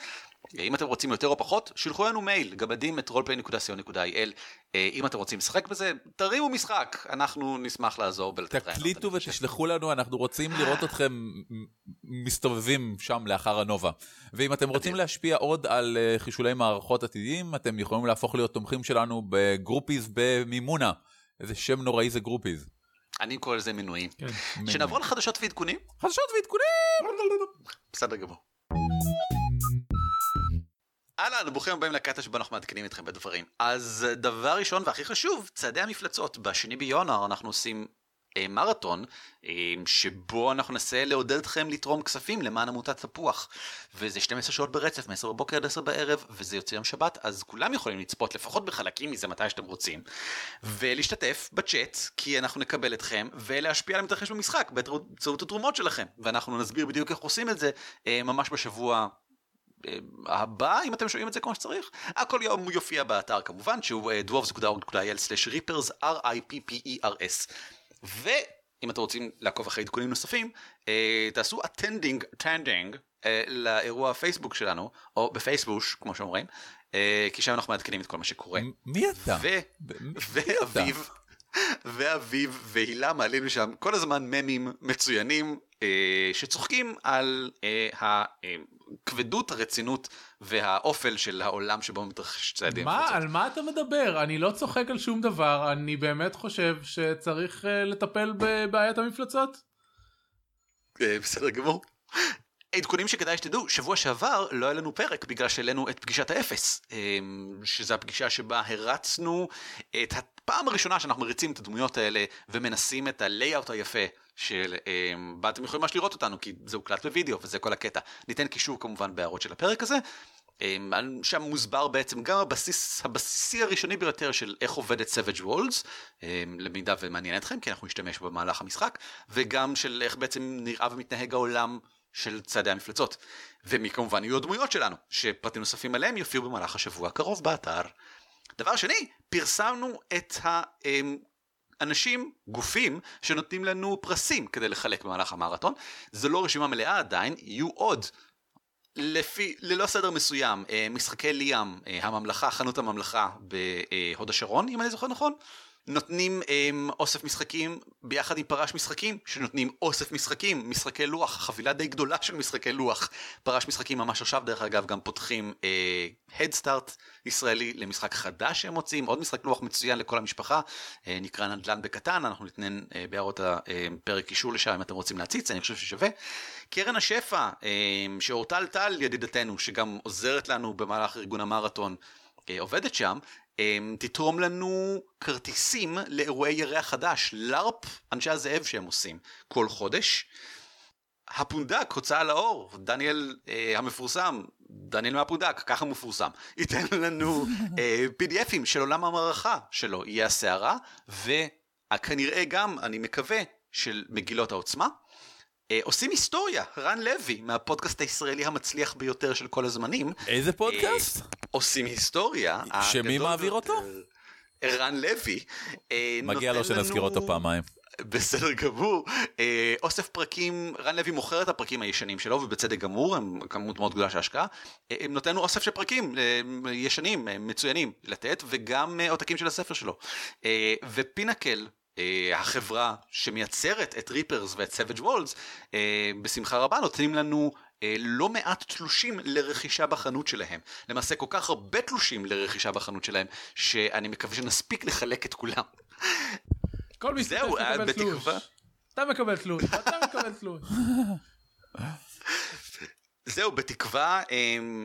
אם אתם רוצים יותר או פחות, שילחו לנו מייל, gabadim@roleplay.co.il. אם אתם רוצים לשחק בזה, תרימו משחק. אנחנו נשמח לעזור בלתרענות. תקליטו ותשלחו לנו, אנחנו רוצים לראות אתכם מסתובבים שם לאחר הנובה. ואם אתם רוצים להשפיע עוד על חישולי מערכות עתידיים, אתם יכולים להפוך להיות תומכים שלנו בגרופיז במימונה. איזה שם נוראי זה גרופיז. אני קורא לזה מינויים. שנעבור לחדשות ועדכונים. חדשות ועדכונים! בסדר גמור. אהלן, ברוכים הבאים לקטע שבו אנחנו מעדכנים אתכם בדברים. אז דבר ראשון והכי חשוב, צעדי המפלצות. ב2 בינואר אנחנו עושים מרתון, שבו אנחנו ננסה לעודד אתכם לתרום כספים למען עמותת תפוח, וזה 12 שעות ברצף, מ-10 בבוקר עד 10 בערב, וזה יוצא יום שבת, אז כולם יכולים לצפות לפחות בחלקים מזה מתי שאתם רוצים, ולהשתתף בצ'אט, כי אנחנו נקבל אתכם, ולהשפיע על המתרחש במשחק, באמצעות התרומות שלכם, ואנחנו נסביר בדיוק איך עושים את זה, ממש בשבוע הבא, אם אתם שומעים את זה כמו שצריך. הכל יום יופיע באתר כמובן, שהוא dwarves.org.il/rippers. ואם אתם רוצים לעקוב אחרי עדכונים נוספים, תעשו attending לאירוע הפייסבוק שלנו, או בפייסבוש, כמו שאומרים, כי שם אנחנו מעדכנים את כל מה שקורה. מי אתה? ואביב, ואביב והילה מעלים לשם כל הזמן ממים מצוינים, שצוחקים על הכבדות, הרצינות והאופל של העולם שבו מתרחש צעדים. על מה אתה מדבר? אני לא צוחק על שום דבר, אני באמת חושב שצריך לטפל בבעיית המפלצות. בסדר גמור. עדכונים שכדאי שתדעו, שבוע שעבר לא היה לנו פרק בגלל שלנו את פגישת האפס, שזו הפגישה שבה הרצנו את הפעם הראשונה שאנחנו מריצים את הדמויות האלה ומנסים את הלייאאוט היפה של, ואתם יכולים ממש לראות אותנו, כי זה הוקלט בווידאו, וזה כל הקטע. ניתן קישור כמובן בהערות של הפרק הזה, שם מוסבר בעצם גם הבסיסי הראשוני ביותר של איך עובדת Savage Worlds, למידה ומעניין אתכם, כי אנחנו נשתמש במהלך המשחק, וגם של איך בעצם נראה ומתנהג העולם של צעדי המפלצות. וכמובן יהיו הדמויות שלנו, שפרטים נוספים עליהם יופיעו במהלך השבוע הקרוב באתר. דבר שני, פרסמנו את אנשים, גופים, שנותנים לנו פרסים כדי לחלק במהלך המרתון. זו לא רשימה מלאה עדיין, יהיו עוד. ללא סדר מסוים, משחקי ליאם, הממלכה, חנות הממלכה בהוד השרון, אם אני זוכר נכון, נותנים אוסף משחקים ביחד עם פרש משחקים, שנותנים אוסף משחקים, משחקי לוח, חבילה די גדולה של משחקי לוח. פרש משחקים ממש עכשיו, דרך אגב, גם פותחים Head Start ישראלי למשחק חדש שהם מוצאים, עוד משחק לוח מצוין לכל המשפחה, נקרא נדל"ן בקטן, אנחנו ניתן בהערות הפרק קישור לשם, אם אתם רוצים להציץ, אני חושב ששווה. קרן השפע, שאורטל טל ידידתנו, שגם עוזרת לנו במהלך ארגון המרתון, עובדת שם, תתרום לנו כרטיסים לאירועי ירח חדש, לרפ, אנשי הזאב שהם עושים כל חודש. הפונדק, הוצאה לאור, דניאל המפורסם, דניאל מהפונדק, ככה מפורסם, ייתן לנו PDF'ים של עולם המערכה שלו, יהיה הסערה, וכנראה גם, אני מקווה, של מגילות העוצמה. עושים היסטוריה, רן לוי, מהפודקאסט הישראלי המצליח ביותר של כל הזמנים. איזה פודקאסט? עושים היסטוריה. שמי מעביר אותו? רן לוי. מגיע לו שנזכיר אותו פעמיים. בסדר גמור. אוסף פרקים, רן לוי מוכר את הפרקים הישנים שלו, ובצדק גמור, הם כמות מאוד גדולה של השקעה. הם נותן לו אוסף של פרקים ישנים, מצוינים לתת, וגם עותקים של הספר שלו. ופינקל, החברה שמייצרת את ריפרס ואת סאבג' וולדס, בשמחה רבה נותנים לנו לא מעט תלושים לרכישה בחנות שלהם. למעשה כל כך הרבה תלושים לרכישה בחנות שלהם, שאני מקווה שנספיק לחלק את כולם. כל מי שצריך לקבל תלוש. אתה מקבל תלוש, אתה מקבל תלוש. זהו, בתקווה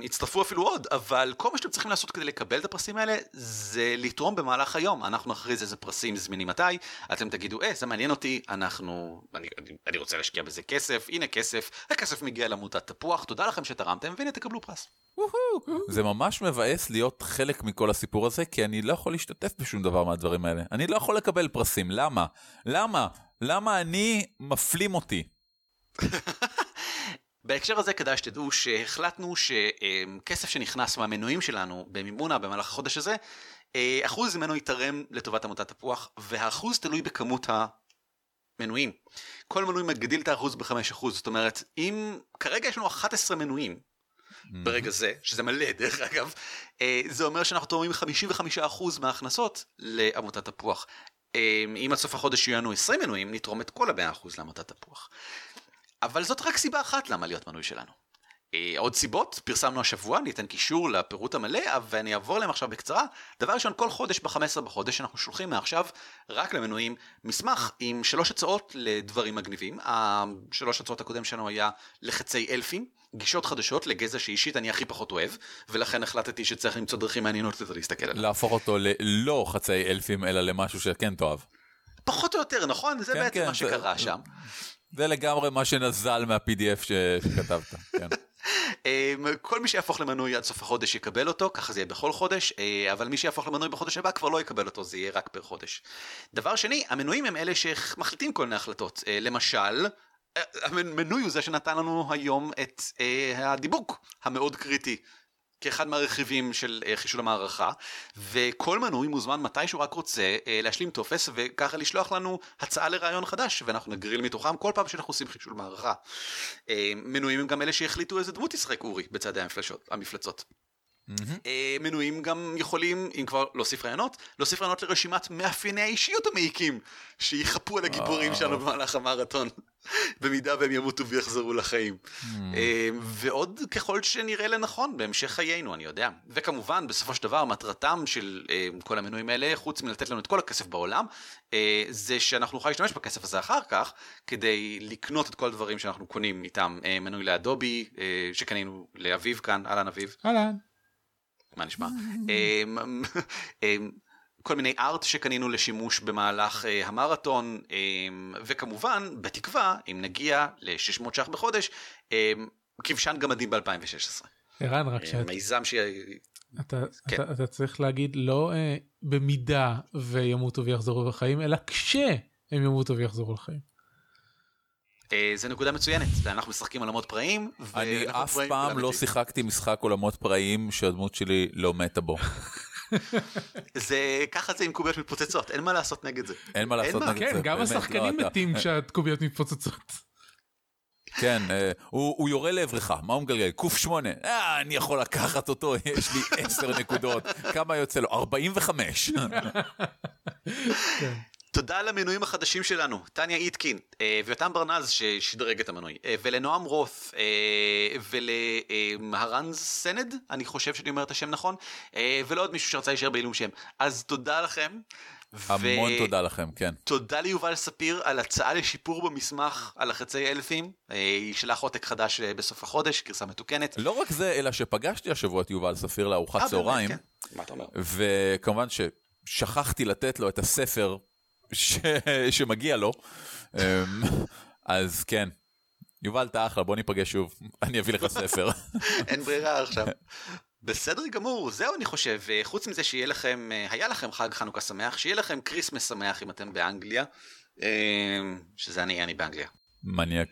הצטרפו אפילו עוד, אבל כל מה שאתם צריכים לעשות כדי לקבל את הפרסים האלה, זה לתרום במהלך היום. אנחנו נכריז איזה פרסים זמינים מתי, אתם תגידו, זה מעניין אותי, אני רוצה להשקיע בזה כסף, הנה כסף, הכסף מגיע לעמותת תפוח, תודה לכם שתרמתם, והנה תקבלו פרס. זה ממש מבאס להיות חלק מכל הסיפור הזה, כי אני לא יכול להשתתף בשום דבר מהדברים האלה. אני לא יכול לקבל פרסים, למה? למה? למה אני מפלים אותי? בהקשר הזה כדאי שתדעו שהחלטנו שכסף שנכנס מהמנויים שלנו במימונה במהלך החודש הזה, אחוז ממנו יתרם לטובת עמותת תפוח, והאחוז תלוי בכמות המנויים. כל מנוי מגדיל את האחוז ב5%, זאת אומרת, אם כרגע יש לנו 11 מנויים ברגע זה, שזה מלא דרך אגב, זה אומר שאנחנו תורמים 55% מההכנסות לעמותת תפוח. אם עד סוף החודש יהיו לנו 20 מנויים, נתרום את כל ה100% לעמותת תפוח. אבל זאת רק סיבה אחת למה להיות מנוי שלנו. עוד סיבות, פרסמנו השבוע, ניתן קישור לפירוט המלא, ואני אעבור להם עכשיו בקצרה. דבר ראשון, כל חודש ב-15 בחודש אנחנו שולחים מעכשיו רק למנויים מסמך עם 3 הצעות לדברים מגניבים. 3 הצעות הקודם שלנו היה לחצי אלפים, גישות חדשות לגזע שאישית אני הכי פחות אוהב, ולכן החלטתי שצריך למצוא דרכים מעניינות לזה להסתכל עליו. להפוך אותו ללא חצי אלפים, אלא למשהו שכן תאהב. פחות או יותר, נכון? זה בעצם מה שקרה שם. זה לגמרי מה שנזל מה-PDF שכתבת, כן. כל מי שיהפוך למנוי עד סוף החודש יקבל אותו, ככה זה יהיה בכל חודש, אבל מי שיהפוך למנוי בחודש הבא כבר לא יקבל אותו, זה יהיה רק פר חודש. דבר שני, המנויים הם אלה שמחליטים כל מיני החלטות. למשל, המנוי הוא זה שנתן לנו היום את הדיבוק המאוד קריטי, כאחד מהרכיבים של חישול המערכה, וכל מנוי מוזמן מתי שהוא רק רוצה להשלים תופס, וככה לשלוח לנו הצעה לרעיון חדש, ואנחנו נגריל מתוכם כל פעם שאנחנו עושים חישול מערכה. מנויים הם גם אלה שהחליטו איזה דמות ישחק אורי בצעדי המפלצות. מנויים גם יכולים, אם כבר להוסיף רעיונות, להוסיף רעיונות לרשימת מאפייני האישיות המעיקים, שיחפו על הגיבורים שלנו במהלך המרתון. במידה והם ימותו ויחזרו לחיים. ועוד ככל שנראה לנכון בהמשך חיינו, אני יודע. וכמובן, בסופו של דבר, מטרתם של כל המנויים האלה, חוץ מלתת לנו את כל הכסף בעולם, זה שאנחנו נוכל להשתמש בכסף הזה אחר כך, כדי לקנות את כל הדברים שאנחנו קונים איתם. מנוי לאדובי, שקנינו לאביב כאן, אלן אביב. אלן. מה נשמע? כל מיני ארט שקנינו לשימוש במהלך המרתון, וכמובן, בתקווה, אם נגיע ל600 ש"ח בחודש, כבשן גמדים ב-2016. ערן, רק שאת... מיזם ש... אתה צריך להגיד לא במידה וימותו ויחזרו לחיים, אלא כשהם ימותו ויחזרו לחיים. זה נקודה מצוינת, אנחנו משחקים עולמות פראים. אני אף פעם לא שיחקתי משחק עולמות פראים שהדמות שלי לא מתה בו. זה ככה זה עם קוביות מתפוצצות, אין מה לעשות נגד זה. אין מה לעשות נגד זה. גם השחקנים מתים כשהקוביות מתפוצצות. כן, הוא יורה לעברך, מה הוא מגלגל? קוף 8, אני יכול לקחת אותו, יש לי 10 נקודות, כמה יוצא לו? 45. כן. תודה למנויים החדשים שלנו, טניה איתקין, ויותם ברנז ששדרג את המנוי, ולנועם רוס, ולהרן סנד, אני חושב שאני אומר את השם נכון, ולעוד מישהו שרצה להישאר בעילום שם. אז תודה לכם. המון תודה לכם, כן. תודה ליובל ספיר על הצעה לשיפור במסמך על החצי אלפים, היא שלח עותק חדש בסוף החודש, גרסה מתוקנת. לא רק זה, אלא שפגשתי השבוע את יובל ספיר לארוחת צהריים, וכמובן ששכחתי לתת לו את הספר, שמגיע לו. אז כן, יובל, אתה אחלה, בוא ניפגש שוב, אני אביא לך ספר. אין ברירה עכשיו. בסדר גמור, זהו אני חושב. חוץ מזה היה לכם חג חנוכה שמח, שיהיה לכם קריסמס שמח אם אתם באנגליה, שזה אני באנגליה. מניאק.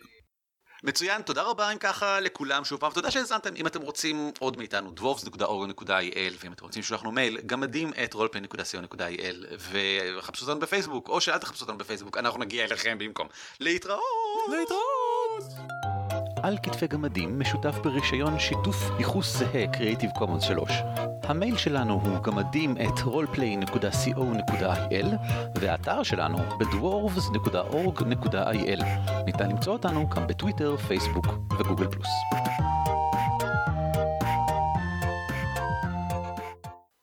מצוין, תודה רבה אם ככה לכולם שוב פעם, תודה שהזנתם, אם אתם רוצים עוד מאיתנו, dwarves.org.il, ואם אתם רוצים שולחנו מייל, gamadim@roleplay.co.il, וחפשו אותנו בפייסבוק, או שאל תחפשו אותנו בפייסבוק, אנחנו נגיע אליכם במקום. להתראות! להתראות! על כתפי גמדים משותף ברישיון שיתוף ייחוס זהה Creative Commons 3. המייל שלנו הוא gamadim@roleplay.co.il, והאתר שלנו ב-dwarves.org.il. ניתן למצוא אותנו גם בטוויטר, פייסבוק וגוגל פלוס.